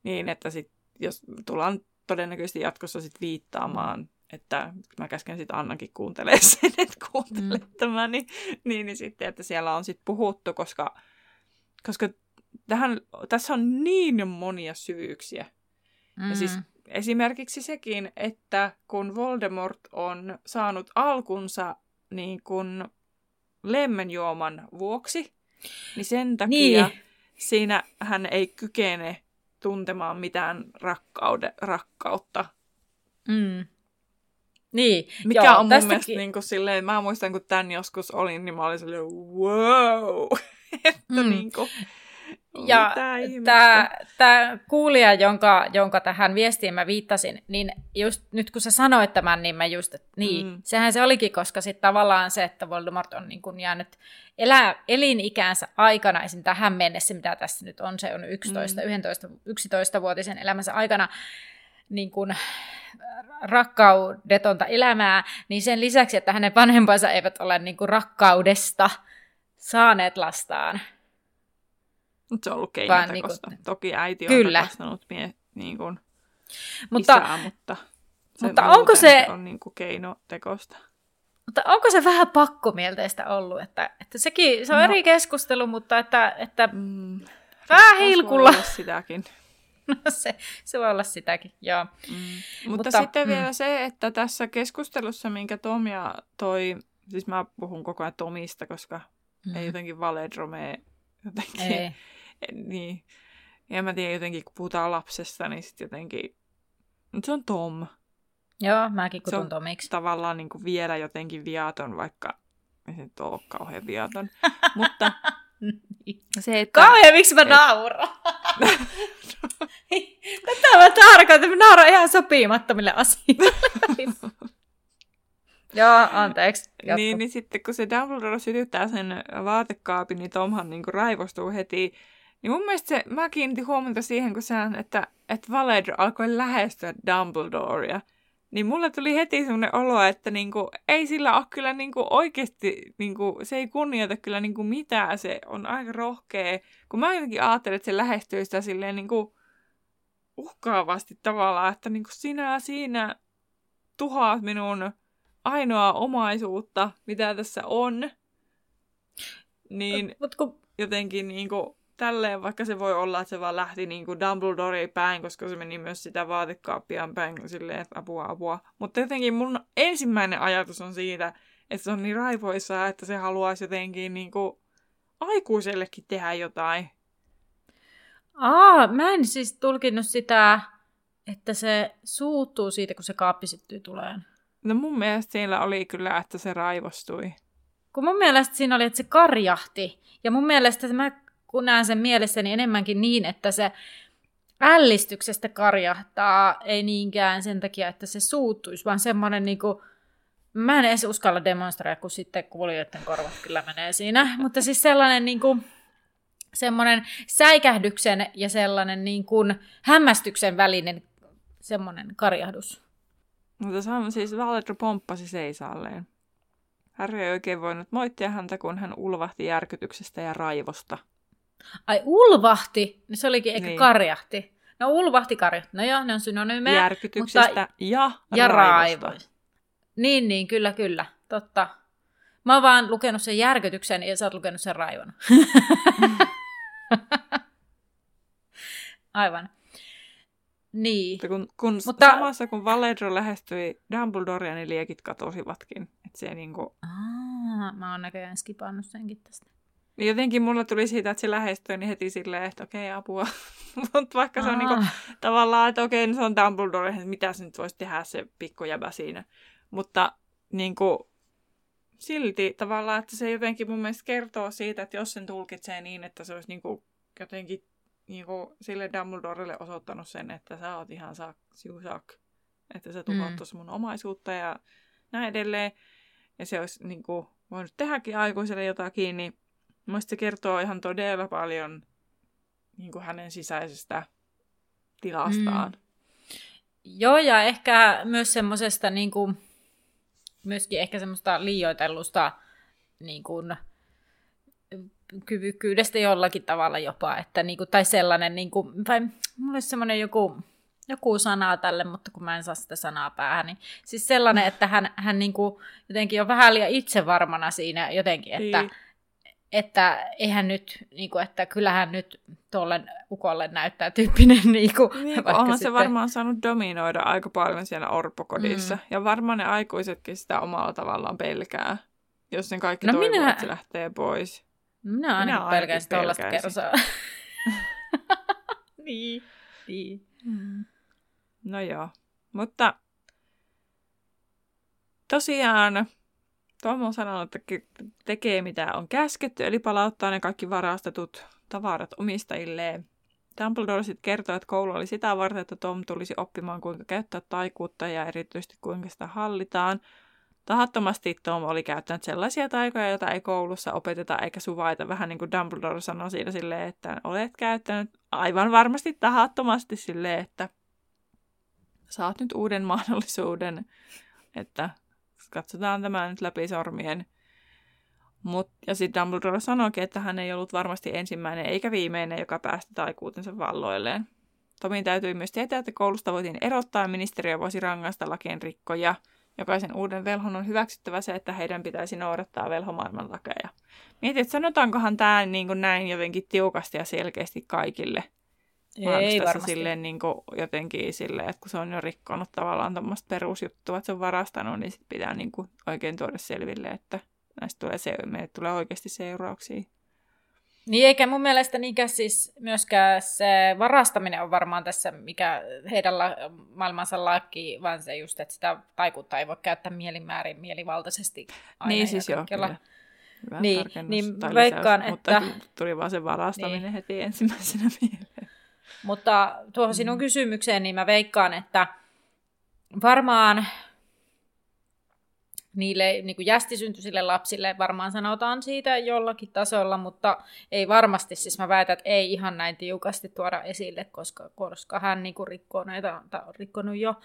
niin että sit, jos tullaan todennäköisesti jatkossa sit viittaamaan, että mä käsken sitten Annankin kuuntelee sen, että kuuntele tämän, niin sitten, että siellä on sitten puhuttu, koska tässä on niin monia syyksiä. Ja siis esimerkiksi sekin, että kun Voldemort on saanut alkunsa niin kuin lemmenjuoman vuoksi, niin sen takia siinä hän ei kykene tuntemaan mitään rakkautta. Mm. Niin. Mikä on mun mielestä niin kuin silleen, mä muistan kun tän joskus olin, niin mä olin silleen wow, että niin kuin... Ja tämä kuulija, jonka tähän viestiin mä viittasin, niin just nyt kun sä sanoit tämän, niin mä just, että sehän se olikin, koska sitten tavallaan se, että Voldemort on niin kun jäänyt elinikänsä aikana, esim. Tähän mennessä, mitä tässä nyt on, se on 11-vuotisen elämänsä aikana, niin kuin rakkaudetonta elämää, niin sen lisäksi, että hänen vanhempansa eivät ole niin kuin rakkaudesta saaneet lastaan. Se on ollut keinotekosta. Niin kuin, toki äiti on rakastanut niin isää, mutta onko se on niin kuin keinotekosta. Mutta onko se vähän pakkomielteistä ollut? Että sekin, se on eri keskustelu, mutta että vähän hilkulla. Se voi olla sitäkin. No se voi olla sitäkin, joo. Mutta sitten vielä se, että tässä keskustelussa, minkä Tomia toi, siis mä puhun koko ajan Tomista, koska ei jotenkin Valedrome jotenkin, niin. Ja mä tiedän jotenkin, kun puhutaan lapsesta, niin sitten jotenkin... Nyt se on Tom. Joo, mäkin kutun Tomiksi. Se on tavallaan niin kuin vielä jotenkin viaton, vaikka ei se nyt ole kauhean viaton. Mutta se, että... Kauhean, miksi mä nauran? Tätä mä tarkoitan, mä nauran ihan sopimattomille asioille. Joo, anteeksi. Niin sitten kun se Dumbledore sytyttää sen vaatekaapin, niin Tomhan niinku raivostuu heti. Niin mun mielestä mä kiinnitin huomiota siihen, kun sehän, että Valedro alkoi lähestyä Dumbledorea. Niin mulle tuli heti semmoinen olo, että niinku, ei sillä ole kyllä niinku oikeasti, niinku, se ei kunnioita kyllä niinku mitään, se on aika rohkea. Kun mä jotenkin ajattelin, että se lähestyy sitä silleen niinku uhkaavasti tavallaan, että niinku sinä tuhaat minun... ainoa omaisuutta, mitä tässä on, niin jotenkin niinku tälleen, vaikka se voi olla, että se vaan lähti niinku Dumbledoreen päin, koska se meni myös sitä vaatekaappiaan päin, silleen, että apua. Mutta jotenkin mun ensimmäinen ajatus on siitä, että se on niin raivoissaan, että se haluaisi jotenkin niinku aikuisellekin tehdä jotain. Mä en siis tulkinnut sitä, että se suuttuu siitä, kun se kaappi syttyy tuleen. No mun mielestä siellä oli kyllä, että se raivostui. Kun mun mielestä siinä oli, että se karjahti. Ja mun mielestä mä kun näen sen mielessäni enemmänkin niin, että se ällistyksestä karjahtaa, ei niinkään sen takia, että se suuttuisi, vaan semmoinen niinku... Mä en edes uskalla demonstroida, kun sitten kuulijoiden korvat kyllä menee siinä. Mutta siis sellainen niinku... Semmoinen säikähdyksen ja sellainen niinku hämmästyksen välinen semmoinen karjahdus. Mutta siis Valedro pomppasi seisalleen. Harry ei oikein voinut moittia häntä, kun hän ulvahti järkytyksestä ja raivosta. Ai ulvahti? No se olikin, eikä niin. Karjahti. No ulvahti, karjahti. No joo, ne on synonyymejä. Järkytyksestä mutta... ja raivosta. Niin, kyllä. Totta. Mä oon vaan lukenut sen järkytyksen ja sä oot lukenut sen raivon. Aivan. Niin. Mutta kun samassa kun Valedro lähestyi, Dumbledorea, niin liekit katosivatkin. Että se niinku... mä oon näköjään skipannut senkin tästä. Jotenkin mulla tuli siitä, että se lähestyi, niin heti silleen, että okei, apua. Mutta vaikka se on niinku, tavallaan, että okei, no se on Dumbledore, että mitä se nyt voisi tehdä se pikkujäbä siinä. Mutta niinku, silti tavallaan, että se jotenkin mun mielestä kertoo siitä, että jos sen tulkitsee niin, että se olisi niinku, jotenkin niinku, sille Dumbledorelle osoittanut sen, että sä oot ihan siusak, että sä tuhoat tuossa mun omaisuutta ja näin edelleen. Ja se olisi niinku, voinut tehdäkin aikuiselle jotakin, niin mielestäni se kertoo ihan todella paljon niin kuin hänen sisäisestä tilastaan. Mm. Joo, ja ehkä myös semmoisesta, niin kuin, myöskin ehkä semmoista liioitellusta niin kuin, kyvykkyydestä jollakin tavalla jopa. Että, niin kuin, tai sellainen, niin kuin, tai mulla olisi semmoinen joku sana tälle, mutta kun mä en saa sitä sanaa päähän, niin siis sellainen, että hän niin kuin, jotenkin on vähän liian itsevarmana siinä jotenkin, että... Niin. Että eihän nyt, niinku, että kyllähän nyt tuolle ukolle näyttää tyyppinen. Niinku, niin, onhan sitten... se varmaan saanut dominoida aika paljon siellä orpokodissa. Ja varmaan ne aikuisetkin sitä omalla tavallaan pelkää, jos sen kaikki toivoo, että se lähtee pois. Minä ainakin pelkäisin tuollaista kersaa. Niin. No joo, mutta tosiaan... Tom on sanonut, että tekee mitä on käsketty, eli palauttaa ne kaikki varastetut tavarat omistajilleen. Dumbledore sitten kertoo, että koulu oli sitä varten, että Tom tulisi oppimaan kuinka käyttää taikuutta ja erityisesti kuinka sitä hallitaan. Tahattomasti Tom oli käyttänyt sellaisia taikoja, joita ei koulussa opeteta eikä suvaita. Vähän niin kuin Dumbledore sanoi siinä silleen, että olet käyttänyt aivan varmasti tahattomasti silleen, että saat nyt uuden mahdollisuuden, että... Katsotaan tämä nyt läpi sormien. Ja sitten Dumbledore sanoikin, että hän ei ollut varmasti ensimmäinen eikä viimeinen, joka päästi taikuutensa valloilleen. Tomin täytyi myös tietää, että koulusta voitiin erottaa ja ministeriö voisi rangaista lakien rikkoja. Jokaisen uuden velhon on hyväksyttävä se, että heidän pitäisi noudattaa velhomaailman lakeja. Mietit, että sanotaankohan tämä niin kuin näin jotenkin tiukasti ja selkeästi kaikille. Ei varmasti. Silleen, niin kuin, jotenkin silleen, että kun se on jo rikkonut tavallaan tuommoista perusjuttua, että se on varastanut, niin sit pitää niin kuin, oikein tuoda selville, että näistä tulee oikeasti seurauksia. Niin eikä mun mielestä niinkään siis myöskään se varastaminen on varmaan tässä, mikä heidän maailmansa laki, vaan se just, että sitä taikuutta ei voi käyttää mielimäärin mielivaltaisesti aina. Niin siis joo, kyllä. Hyvä tarkennus niin, tai veikkaan, lisäys, että... mutta tuli vaan se varastaminen niin. Heti ensimmäisenä mieleen. Mutta tuohon sinun kysymykseen, niin mä veikkaan, että varmaan niille niin kuin jästisyntyisille lapsille varmaan sanotaan siitä jollakin tasolla, mutta ei varmasti, siis mä väitän, että ei ihan näin tiukasti tuoda esille, koska hän niin kuin rikkoo näitä, on rikkonut jo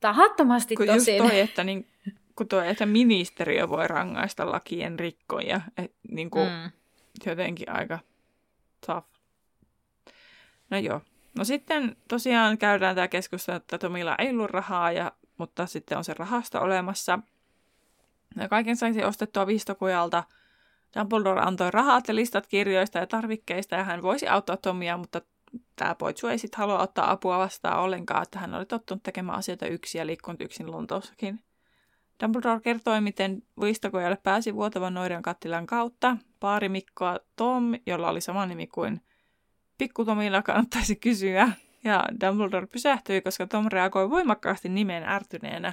tahattomasti kun tosin. Just toi, että, niin, kun toi, että ministeriö voi rangaista lakien rikkoja, että niin kuin jotenkin aika tough. No joo. No sitten tosiaan käydään tämä keskustelu, että Tomilla ei ollut rahaa, mutta sitten on se rahasto olemassa. Ja kaiken saisi ostettua vistokujalta. Dumbledore antoi rahat ja listat kirjoista ja tarvikkeista ja hän voisi auttaa Tomia, mutta tämä poitsu ei sitten halua ottaa apua vastaan ollenkaan, että hän oli tottunut tekemään asioita yksin ja liikkunut yksin Lontoossakin. Dumbledore kertoi, miten vistokujalle pääsi vuotavan noidan kattilan kautta. Pari Mikkoa Tom, jolla oli sama nimi kuin Pikku Tomilla kannattaisi kysyä, ja Dumbledore pysähtyi, koska Tom reagoi voimakkaasti nimeen ärtyneenä.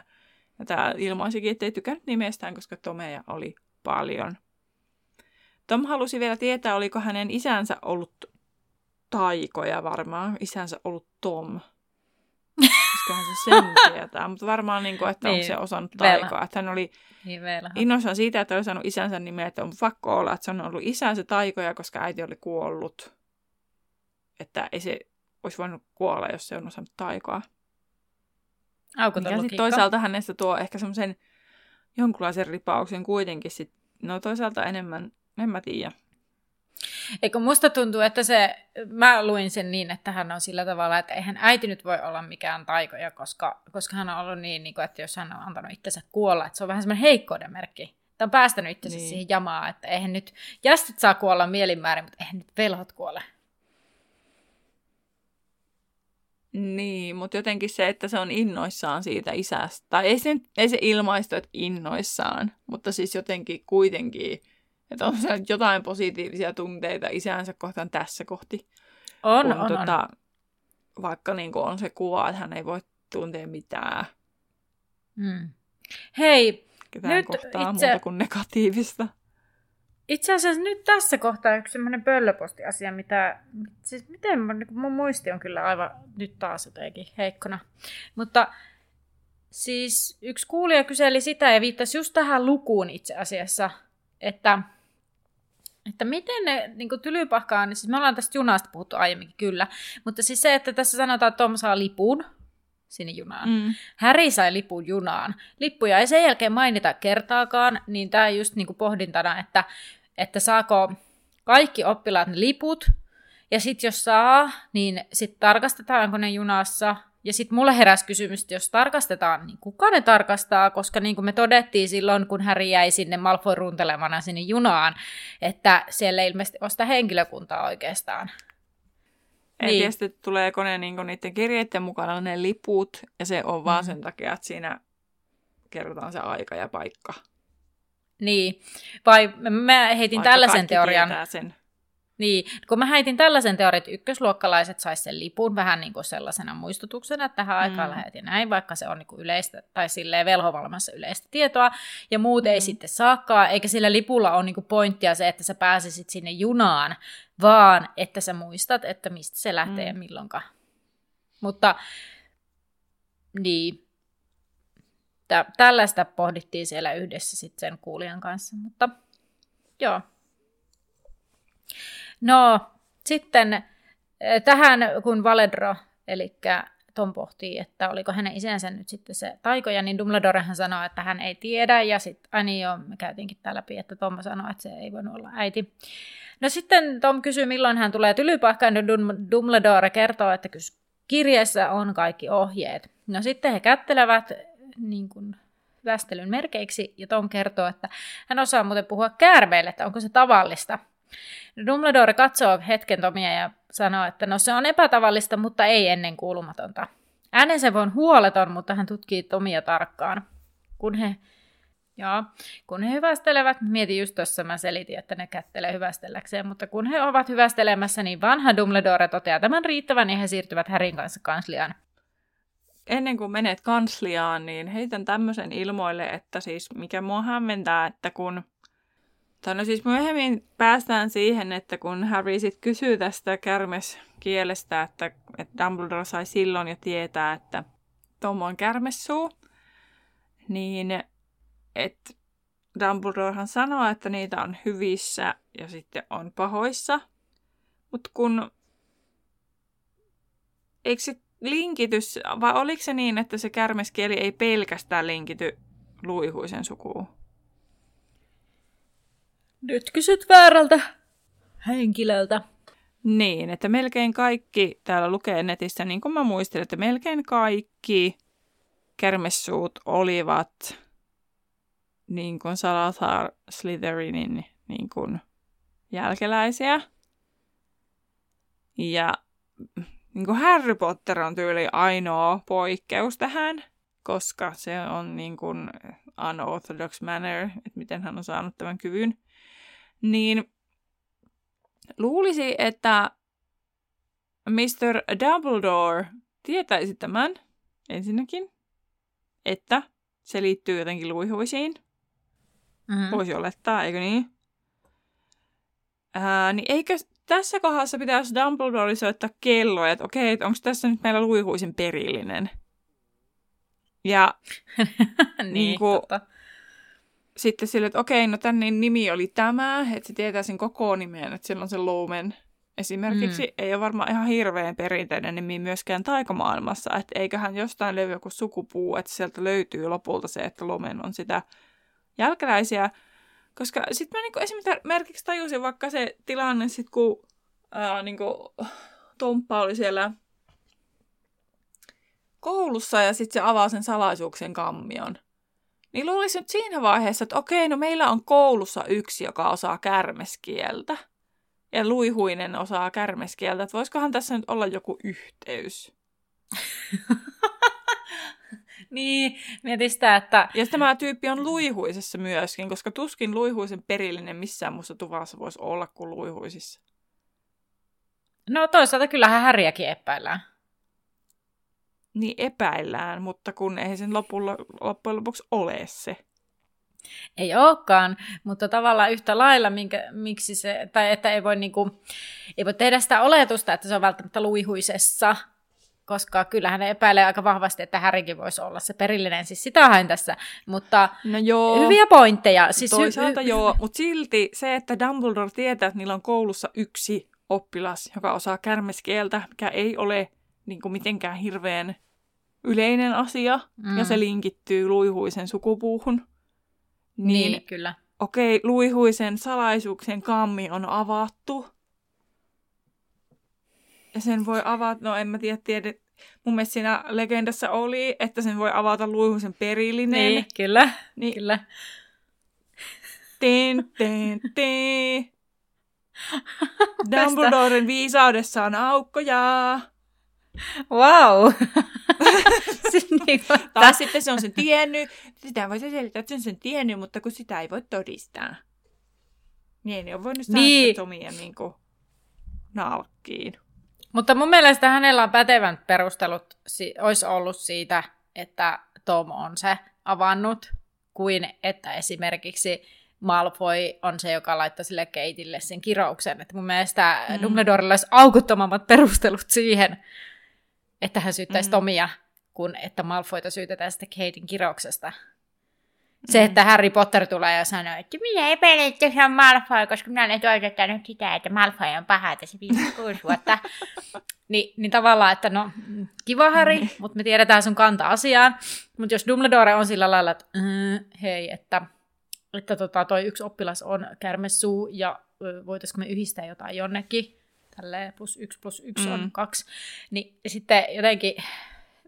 Ja tämä ilmaisikin, ettei tykännyt nimestään, koska Tomeja oli paljon. Tom halusi vielä tietää, oliko hänen isänsä ollut taikoja varmaan. Isänsä ollut Tom. Koskahan se sen tietää, mutta varmaan, niin kuin, että niin, onko se osannut taikoa. Että hän oli niin innoissaan siitä, että oli saanut isänsä nimeä, että on pakko olla, että se on ollut isänsä taikoja, koska äiti oli kuollut. Että ei se olisi voinut kuolla, jos se on osannut taikoa. Ja sitten toisaalta hänestä tuo ehkä semmoisen jonkunlaisen ripauksen kuitenkin. Sit, no toisaalta enemmän, en mä tiedä. Eikö musta tuntuu, että mä luin sen niin, että hän on sillä tavalla, että eihän äiti nyt voi olla mikään taikoja, koska hän on ollut niin, että jos hän on antanut itsensä kuolla, että se on vähän semmoinen heikkouden merkki. Tämä on päästänyt itsensä niin siihen jamaan, että eihän nyt jästit saa kuolla mielinmäärin, mutta eihän nyt velhot kuole. Niin, mutta jotenkin se, että se on innoissaan siitä isästä. Tai ei se ilmaistu, että innoissaan, mutta siis jotenkin kuitenkin, että on se jotain positiivisia tunteita isänsä kohtaan tässä kohti. On. Vaikka niin kuin on se kuva, että hän ei voi tuntea mitään. Mm. Hei, ketään nyt kohtaa muuta kuin negatiivista. Itse asiassa nyt tässä kohtaa yksi semmoinen pöllöpostiasia, mitä, siis miten mun muisti on kyllä aivan nyt taas jotenkin heikkona. Mutta siis yksi kuulija kyseli sitä ja viittasi just tähän lukuun itse asiassa, että miten ne niin kuin Tylypahkaa, niin siis me ollaan tästä junasta puhuttu aiemminkin kyllä, mutta siis se, että tässä sanotaan, että Tom saa lipun sinne junaan. Mm. Harry sai lipun junaan. Lippuja ei sen jälkeen mainita kertaakaan, niin tämä just niin kuin pohdintana, että saako kaikki oppilaat ne liput, ja sitten jos saa, niin sitten tarkastetaanko ne junassa, ja sitten mulle heräsi kysymys, että jos tarkastetaan, niin kuka ne tarkastaa, koska niin kuin me todettiin silloin, kun Harry jäi sinne Malfoy runtelemana sinne junaan, että siellä ei ilmeisesti ole sitä henkilökuntaa oikeastaan. Ei niin. Tietysti tuleeko ne niinku niiden kirjeiden mukana ne liput, ja se on vaan sen takia, että siinä kerrotaan se aika ja paikka. Niin, vai mä heitin vaikka tällaisen teorian. Sen. Niin, kun mä heitin tällaisen teorian, että ykkösluokkalaiset sais sen lipun vähän niin kuin sellaisena muistutuksena, että tähän aikaan lähet ja näin, vaikka se on niin kuin yleistä tai silleen velhovalmassa yleistä tietoa, ja muut ei sitten saakaan, eikä sillä lipulla ole niin kuin pointtia se, että sä pääsisit sinne junaan, vaan että sä muistat, että mistä se lähtee ja milloinkaan. Mutta niin, tällaista pohdittiin siellä yhdessä sitten sen kuulijan kanssa, mutta joo. No, sitten tähän, kun Valedro, eli Tom pohtii, että oliko hänen isänsä nyt sitten se taikoja, niin Dumbledorehan sanoo, että hän ei tiedä, ja sitten, me käytiinkin tää läpi, että Tom sanoo, että se ei voinut olla äiti. No sitten Tom kysyy, milloin hän tulee Tylypahkaan, ja Dumbledore kertoo, että kirjeessä on kaikki ohjeet. No sitten he kättelevät niin kuin västelyn merkeiksi, ja Tom kertoo, että hän osaa muuten puhua käärmeille, että onko se tavallista. Dumbledore katsoo hetken Tomia ja sanoo, että no se on epätavallista, mutta ei ennen kuulumatonta. Äänensä voi huoleton, mutta hän tutkii Tomia tarkkaan. Kun he hyvästelevät, mietin just tuossa, mä selitin, että ne kättelee hyvästelläkseen, mutta kun he ovat hyvästelemässä, niin vanha Dumbledore toteaa tämän riittävän ja he siirtyvät Harryn kanssa kansliaan. Ennen kuin menet kansliaan, niin heitän tämmöisen ilmoille, että siis mikä mua hämmentää, että kun... No siis myöhemmin päästään siihen, että kun Harry sitten kysyy tästä kärmeskielestä, että Dumbledore sai silloin jo tietää, että Tom on kärmessuu, niin että Dumbledorehan sanoo, että niitä on hyvissä ja sitten on pahoissa. Mutta kun... Eikö se linkitys, vai oliko se niin, että se kärmeskieli ei pelkästään linkity luihuisen sukuun? Nyt kysyt väärältä henkilöltä. Niin, että melkein kaikki, täällä lukee netissä, niin kuin mä muistelin, että melkein kaikki kärmessuut olivat niin kuin Salazar Slytherinin niin kuin jälkeläisiä. Ja niin kuin Harry Potter on tyyli ainoa poikkeus tähän, koska se on niin kuin unorthodox manner, että miten hän on saanut tämän kyvyn. Niin luulisi, että Mr. Dumbledore tietäisi tämän ensinnäkin, että se liittyy jotenkin luihuisiin. Voisi olettaa, eikö niin? Niin eikö tässä kohdassa pitäisi Dumbledore soittaa kelloa, että okei, että onko tässä nyt meillä luihuisen perillinen? Ja niin kuin... Sitten silleen, että okei, no tämän nimi oli tämä, että se tietää sen koko nimen, että silloin se Lumen esimerkiksi ei ole varmaan ihan hirveän perinteinen nimi myöskään taikamaailmassa, että eiköhän jostain löydy joku sukupuu, että sieltä löytyy lopulta se, että Lumen on sitä jälkeläisiä, koska sitten mä niinku esimerkiksi tajusin vaikka se tilanne, sit kun niinku Tomppa oli siellä koulussa ja sitten se avaa sen salaisuuksien kammion. Niin luulisin nyt siinä vaiheessa, että okei, no meillä on koulussa yksi, joka osaa kärmeskieltä. Ja luihuinen osaa kärmeskieltä. Että voisikohan tässä nyt olla joku yhteys? Niin, mietin sitä, että... Ja tämä tyyppi on luihuisessa myöskin, koska tuskin luihuisen perillinen missään muussa tuvassa voisi olla kuin luihuisissa. No toisaalta kyllähän Harryäkin epäillään. Niin epäillään, mutta kun ei sen loppujen lopuksi ole se. Ei olekaan, mutta tavallaan yhtä lailla, miksi se, tai että ei voi tehdä sitä oletusta, että se on välttämättä luihuisessa, koska kyllähän ne epäilee aika vahvasti, että Harrykin voisi olla se perillinen, siis sitä hain tässä, mutta no joo, hyviä pointteja. Siis toisaalta joo, mutta silti se, että Dumbledore tietää, että niillä on koulussa yksi oppilas, joka osaa kärmeskieltä, mikä ei ole niin kuin mitenkään hirveän yleinen asia, ja se linkittyy luihuisen sukupuuhun. Niin, kyllä. Okei, luihuisen salaisuuksien kammi on avattu. Ja sen voi avata, no en mä tiedä. Mun mielestä siinä legendassa oli, että sen voi avata luihuisen perillinen. Niin, kyllä. Niin. Kyllä. Teen. Dumbledoren viisaudessa on aukkoja. Wow. Tai sitten se on sen tiennyt. Sitä voi selittää, että se on sen tiennyt, mutta kun sitä ei voi todistaa. Niin, ei ole voinut saada sitä Tomia nalkkiin. Mutta mun mielestä hänellä on pätevän perustelut olisi ollut siitä, että Tom on se avannut, kuin että esimerkiksi Malfoy on se, joka laittaa sille Keitille sen kirouksen. Että mun mielestä Dumbledorella olisi aukottomammat perustelut siihen, että hän syyttäisi Tomia, kun että Malfoyta syytetään sitä Katen kirouksesta. Se, että Harry Potter tulee ja sanoo, että minä epäilen, että se on Malfoy, koska minä olen toivottanut sitä, että Malfoy on paha tässä 5-6 vuotta. Niin tavallaan, että no, kiva Harry, mutta me tiedetään sun kanta asiaan. Mutta jos Dumbledore on sillä lailla, että hei, että toi yksi oppilas on kärmessuu ja voitaisko me yhdistää jotain jonnekin, tälleen +1+1 on 2, niin sitten jotenkin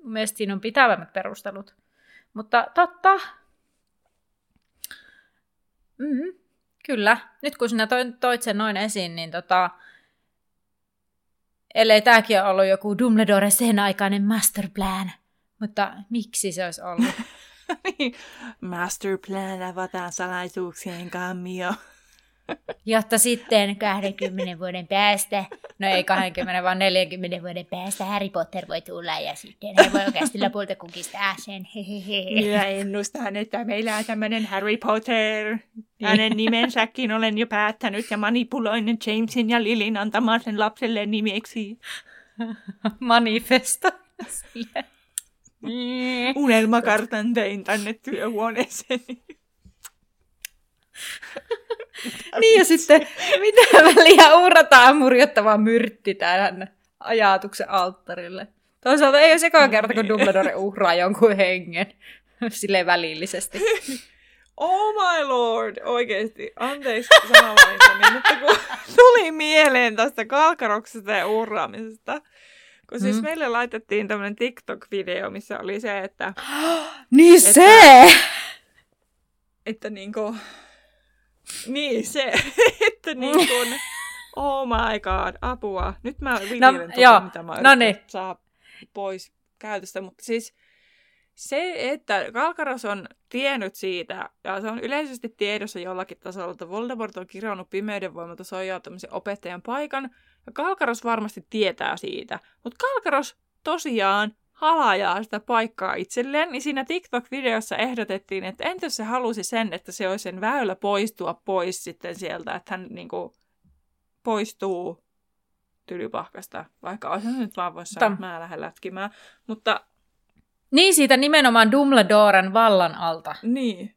mun mielestä siinä on pitävämmät perustelut. Mutta totta. Kyllä. Nyt kun sinä toit sen noin esiin, niin ellei tämäkin ole ollut joku Dumbledore sen aikainen masterplan, mutta miksi se olisi ollut? Masterplan, avataan salaisuuksien kammio. Jotta sitten 20 vuoden päästä, no ei 20 vaan 40 vuoden päästä Harry Potter voi tulla ja sitten hän voi oikeasti lopulta kukistaa sen. Minä ennustan, että meillä on tämmöinen Harry Potter. Hänen nimensäkin olen jo päättänyt ja manipuloinen Jamesin ja Lilin antamaan sen lapselle nimeksi. Manifesto. Unelmakartan tein tänne työhuoneeseeni. Niin ja sitten, mitä väliä uhrataan murjottava myrtti tämän ajatuksen alttarille. Toisaalta ei ole sekaan kerta, kun Dumbledore uhraa jonkun hengen silleen välillisesti. Oh my lord, oikeesti, anteeksi sanavaintani, mutta kun tuli mieleen tästä Kalkaroksesta ja uhraamisesta. Kun siis meille laitettiin tämmönen TikTok-video, missä oli se, että... niin se! Että niinku... Niin se, että niinku... Oh my god, apua. Nyt mä viljelen mitä mä saa pois käytöstä. Mutta siis se, että Kalkaros on tiennyt siitä, ja se on yleisesti tiedossa jollakin tasolla, että Voldemort on kirjannut pimeyden voimalta Soijaa tämmöisen opettajan paikan, Kalkaros varmasti tietää siitä, mutta Kalkaros tosiaan halajaa sitä paikkaa itselleen, niin siinä TikTok-videossa ehdotettiin, että entäs se halusi sen, että se olisi sen väylä poistua pois sitten sieltä, että hän niinku poistuu Tylypahkasta, vaikka olisi nyt vaan voisi sanoa, että mä lähden lätkimään, mutta... Niin siitä nimenomaan Dumbledoren vallan alta. Niin.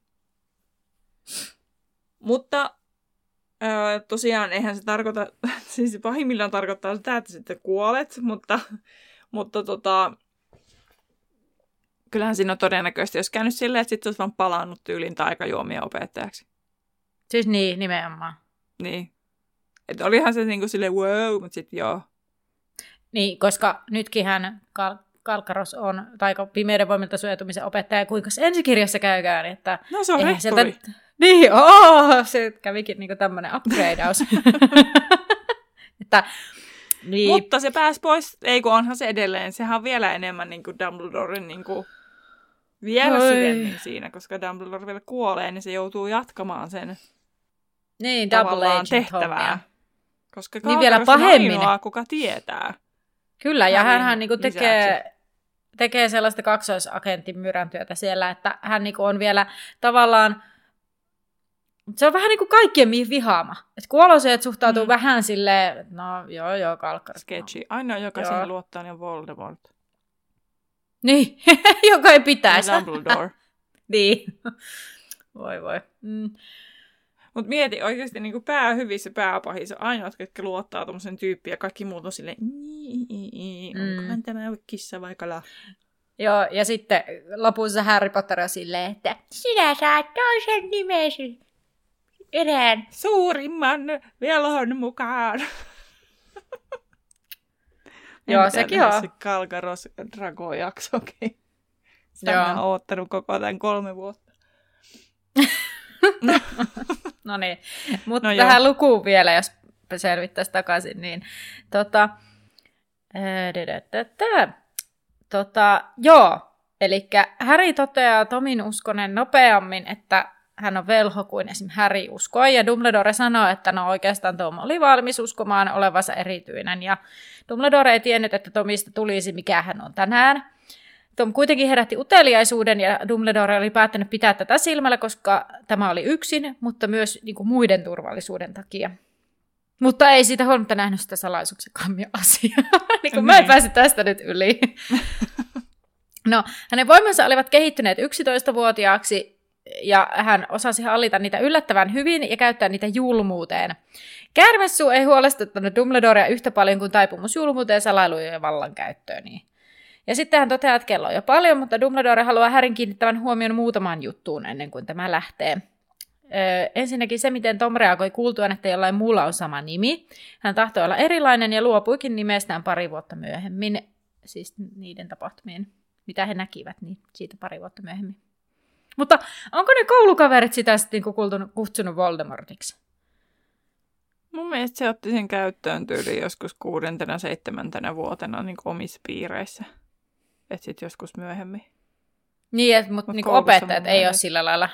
Mutta... tosiaan, eihän se tarkoita, siis pahimmillaan tarkoittaa sitä, että sitten kuolet, mutta kyllähän siinä on todennäköisesti, jos käynyt silleen, että sitten olisi vaan palannut tyylin taikajuomien opettajaksi. Siis niin, nimenomaan. Niin. Että olihan se niin kuin silleen wow, mutta sitten joo. Niin, koska nytkin hän Kalkaros on taika pimeyden voimilta suojatumisen opettaja, kuinka se ensikirjassa käykään, että... No se on rehtori. Niin, se kävikin niinku tämmöinen upgradeaus. Että Niin. Mutta se pääsi pois, ei kun onhan se edelleen, sehän on vielä enemmän niin kuin Dumbledoren niin kuin vielä syvemmin siinä, koska Dumbledore vielä kuolee, niin se joutuu jatkamaan sen niin, tavallaan tehtävää. Koska niin vielä pahemmin. Ainoa, kuka tietää. Kyllä, ja hänhän niin kuin tekee sellaista kaksoisagentin myräntyötä siellä, että hän niin kuin on vielä tavallaan, se on vähän niin kuin kaikkien vihaama. Et kun oloseet suhtautuu vähän silleen, no joo, kalkkari. Sketchy. Ainoa, joka siihen luottaa, niin on Voldemort. Niin, joka ei pitäisi. Dumbledore. Niin. Voi. Mm. Mutta mieti oikeasti niinku pää hyvissä, pää pahissa. Ainoat, ketkä luottaa tuommoisen tyyppiin ja kaikki muut on silleen, onkohan tämä kissa vai kala? Joo, ja sitten lopussa Harry Potter on silleen, että sinä saat toisen nimesi erään suurimman velhon mukaan. Joo, sekin on. Se Kalkaros Drago-jaksokin. Sitä on oottanut koko tämän 3 vuotta. No niin, mutta no tähän lukuun vielä, jos selvittäisiin takaisin, niin eli Harry toteaa Tomin uskonen nopeammin, että hän on velho kuin esim. Harry uskoi, ja Dumbledore sanoo, että no oikeastaan Tom oli valmis uskomaan olevansa erityinen, ja Dumbledore ei tiennyt, että Tomista tulisi, mikä hän on tänään. Tom kuitenkin herätti uteliaisuuden ja Dumbledore oli päättänyt pitää tätä silmällä, koska tämä oli yksin, mutta myös niin kuin muiden turvallisuuden takia. Mutta ei siitä huolimatta nähnyt sitä salaisuuksen kammia asiaa. Niin kuin mä en pääse tästä nyt yli. No, hänen voimansa olivat kehittyneet 11-vuotiaaksi ja hän osasi hallita niitä yllättävän hyvin ja käyttää niitä julmuuteen. Käärmessuu ei huolestuttanut Dumbledorea yhtä paljon kuin taipumus julmuuteen, salailuun ja vallankäyttöön. Ja sitten hän toteaa, että kello on jo paljon, mutta Dumbledore haluaa Harryn kiinnittävän huomion muutamaan juttuun ennen kuin tämä lähtee. Ensinnäkin se, miten Tom reagoi kuultuaan, että jollain muulla on sama nimi. Hän tahtoi olla erilainen ja luopuikin nimestään 2 vuotta myöhemmin, siis niiden tapahtumien, mitä he näkivät, niin siitä 2 vuotta myöhemmin. Mutta onko ne koulukaverit sitä sitten kutsunut Voldemortiksi? Mun mielestä se otti sen käyttöön tyyliin joskus 6.-7. vuotena niin omissa piireissä. Että sitten joskus myöhemmin. Niin, että mut niinku opettajat ei ole sillä lailla.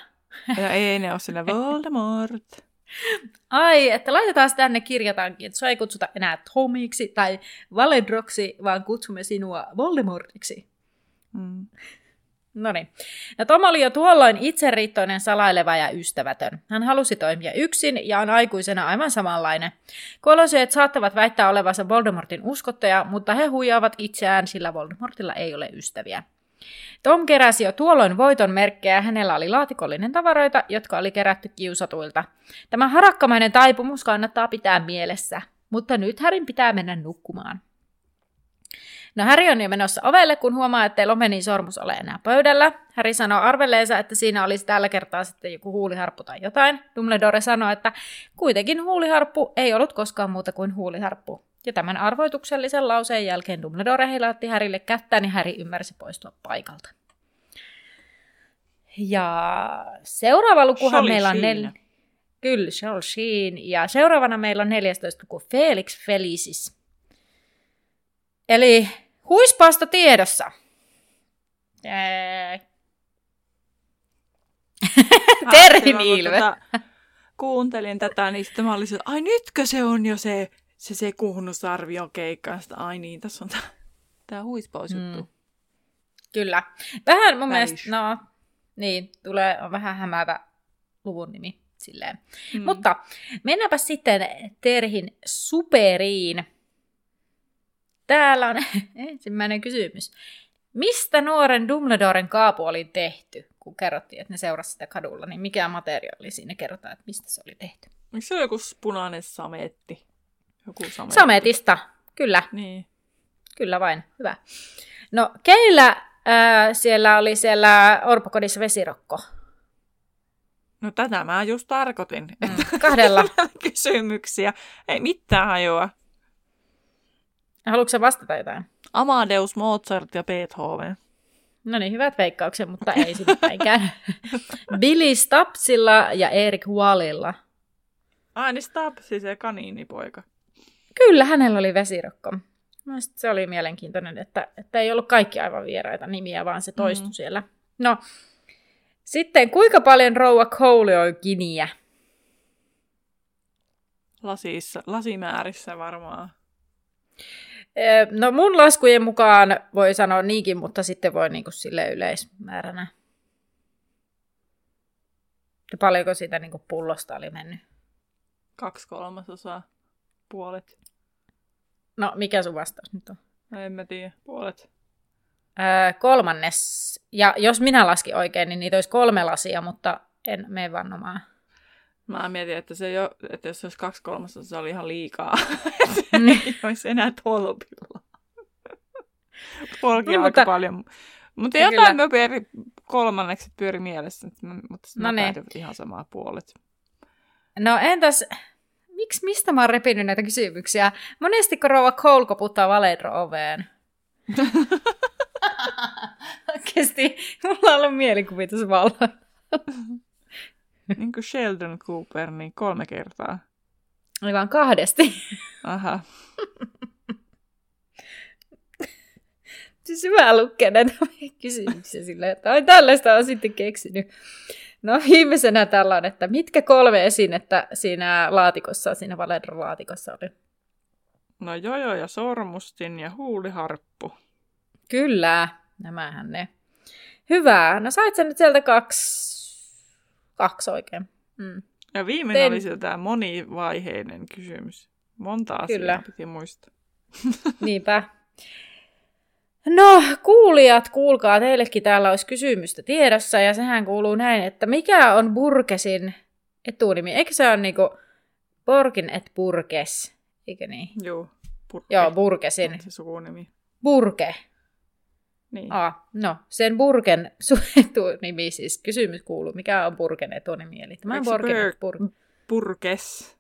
Ja ei ne ole sillä Voldemort. Ai, että laitetaan tänne kirjataankin, että sua ei kutsuta enää Tomiksi tai Valedroksi, vaan kutsumme sinua Voldemortiksi. Mm. Noniin. Ja Tom oli jo tuolloin itseriittoinen, salaileva ja ystävätön. Hän halusi toimia yksin ja on aikuisena aivan samanlainen. Kolosseet saattavat väittää olevansa Voldemortin uskottaja, mutta he huijaavat itseään, sillä Voldemortilla ei ole ystäviä. Tom keräsi jo tuolloin voiton merkkejä ja hänellä oli laatikollinen tavaroita, jotka oli kerätty kiusatuilta. Tämä harakkamainen taipumus kannattaa pitää mielessä, mutta nyt Harryn pitää mennä nukkumaan. No Harry on jo menossa ovelle, kun huomaa, ettei Lomenin sormus ole enää pöydällä. Harry sanoo arvelleensa, että siinä olisi tällä kertaa sitten joku huuliharppu tai jotain. Dumbledore sanoo, että kuitenkin huuliharppu ei ollut koskaan muuta kuin huuliharppu. Ja tämän arvoituksellisen lauseen jälkeen Dumbledore heilaatti Harrylle kättään ja Harry ymmärsi poistua paikalta. Ja seuraava lukuhan meillä on Kyllä, Sholshin. Ja seuraavana meillä on 14 luku Felix Felicis. Eli huispausta tiedossa. Terhi Niilve. Kuuntelin tätä, niin sitten mä olin, että ai nytkö se on jo se kuhnusarvion keikka. Ai niin, tässä on tämä huispausjuttu. Mm. Kyllä. Vähän mun mielestä, no niin, on vähän hämäävä luvun nimi silleen. Mm. Mutta mennäänpä sitten Terhin superiin. Täällä on ensimmäinen kysymys. Mistä nuoren Dumbledoren kaapu oli tehty, kun kerrottiin, että ne seurasi sitä kadulla? Niin mikä materiaali siinä kerrotaan, että mistä se oli tehty? Eikö se ole joku punainen sametti? Joku sametti. Sametista, kyllä. Niin. Kyllä vain, hyvä. No, keillä siellä oli siellä orpokodissa vesirokko? No tätä mä just tarkoitin. Että 2 kysymyksiä. Ei mitään hajoa. Haluatko sä vastata jotain? Amadeus, Mozart ja Beethoven. No niin, hyvät veikkaukset, mutta ei sitä päinkään. Billy Stubbsilla ja Eric Wallilla. Ai niin Stubbs, se kaniinipoika. Kyllä, hänellä oli vesirokko. No, se oli mielenkiintoinen, että ei ollut kaikki aivan vieraita nimiä, vaan se toistui siellä. No, sitten kuinka paljon rouva Cole on giniä? Lasimäärissä varmaan. No mun laskujen mukaan voi sanoa niinkin, mutta sitten voi niinku sille yleismääränä. Ja paljonko siitä niinku pullosta oli mennyt? 2/3 puolet. No, mikä sun vastaus nyt on? No, en mä tiedä, puolet. 1/3. Ja jos minä laskin oikein, niin niitä olisi 3 lasia, mutta en mene vannomaan. Mä mietin, että, se jo, että jos se olisi 2/3, se oli ihan liikaa. Se ei olisi enää tolpilla. Polki no, aika paljon. Mutta jotain kyllä. Mä kolmannekset pyöri mielessä, mutta no mä päädyin ihan samaa puolet. No entäs, mistä mä oon repinyt näitä kysymyksiä? Monesti kun rouva Cole koputtaa Valedro-oveen. Oikeesti, mulla on ollut mielikuvitusvalla. Niin kuin Sheldon Cooper, niin 3 kertaa. Oli vaan 2. Aha. Siis mä lukkeen näitä kysymyksiä silleen, että ai tällaista on sitten keksinyt. No viimeisenä tällainen, että mitkä 3 esinettä siinä laatikossa, siinä Valedro-laatikossa oli? No jojo ja sormustin ja huuliharppu. Kyllä, nämähän ne. Hyvä, no sait sä nyt sieltä 2 oikein. Mm. Ja viimeinen oli se tämä monivaiheinen kysymys. Monta asiaa kyllä piti muistaa. Niinpä. No, kuulijat, kuulkaa, teillekin täällä olisi kysymystä tiedossa, ja sehän kuuluu näin, että mikä on Burgessin etunimi? Eikö se ole niinku Borgin et Burges? Eikö niin? Joo, Burge. Joo, Burgessin. On se sukunimi. Burge. Niin. No, sen Burgen etunimi siis. Kysymys kuuluu, mikä on Burgen etunimi? Eli tämä on Burges.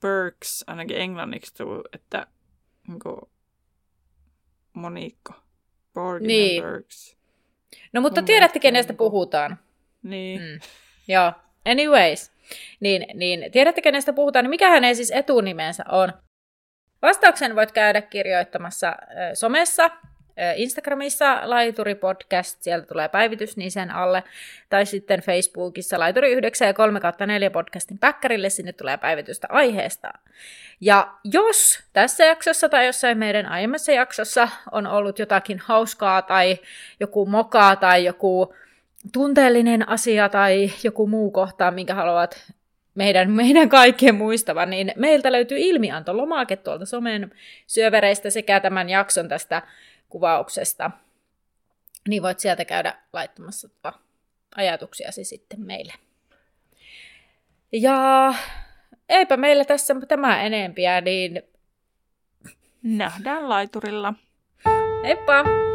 Burges, ainakin englanniksi tuu, että niinku moniikko. Borgin niin. Burges. No, mutta tiedätte, kenestä puhutaan. Niin. Mm. Joo, anyways. Niin tiedätte, kenestä puhutaan, niin mikä hänen siis etunimensä on? Vastauksen voit käydä kirjoittamassa somessa. Instagramissa Laituri Podcast, sieltä tulee päivitys, niin sen alle. Tai sitten Facebookissa Laituri 9 ja 3/4 podcastin päkkärille, sinne tulee päivitystä aiheesta. Ja jos tässä jaksossa tai jossain meidän aiemmassa jaksossa on ollut jotakin hauskaa tai joku mokaa tai joku tunteellinen asia tai joku muu kohta, minkä haluat meidän kaikkien muistavan, niin meiltä löytyy ilmiantolomake tuolta somen syövereistä sekä tämän jakson tästä kuvauksesta, niin voit sieltä käydä laittamassa ajatuksiasi sitten meille. Ja eipä meillä tässä tämä enempiä, niin nähdään laiturilla. Heippa!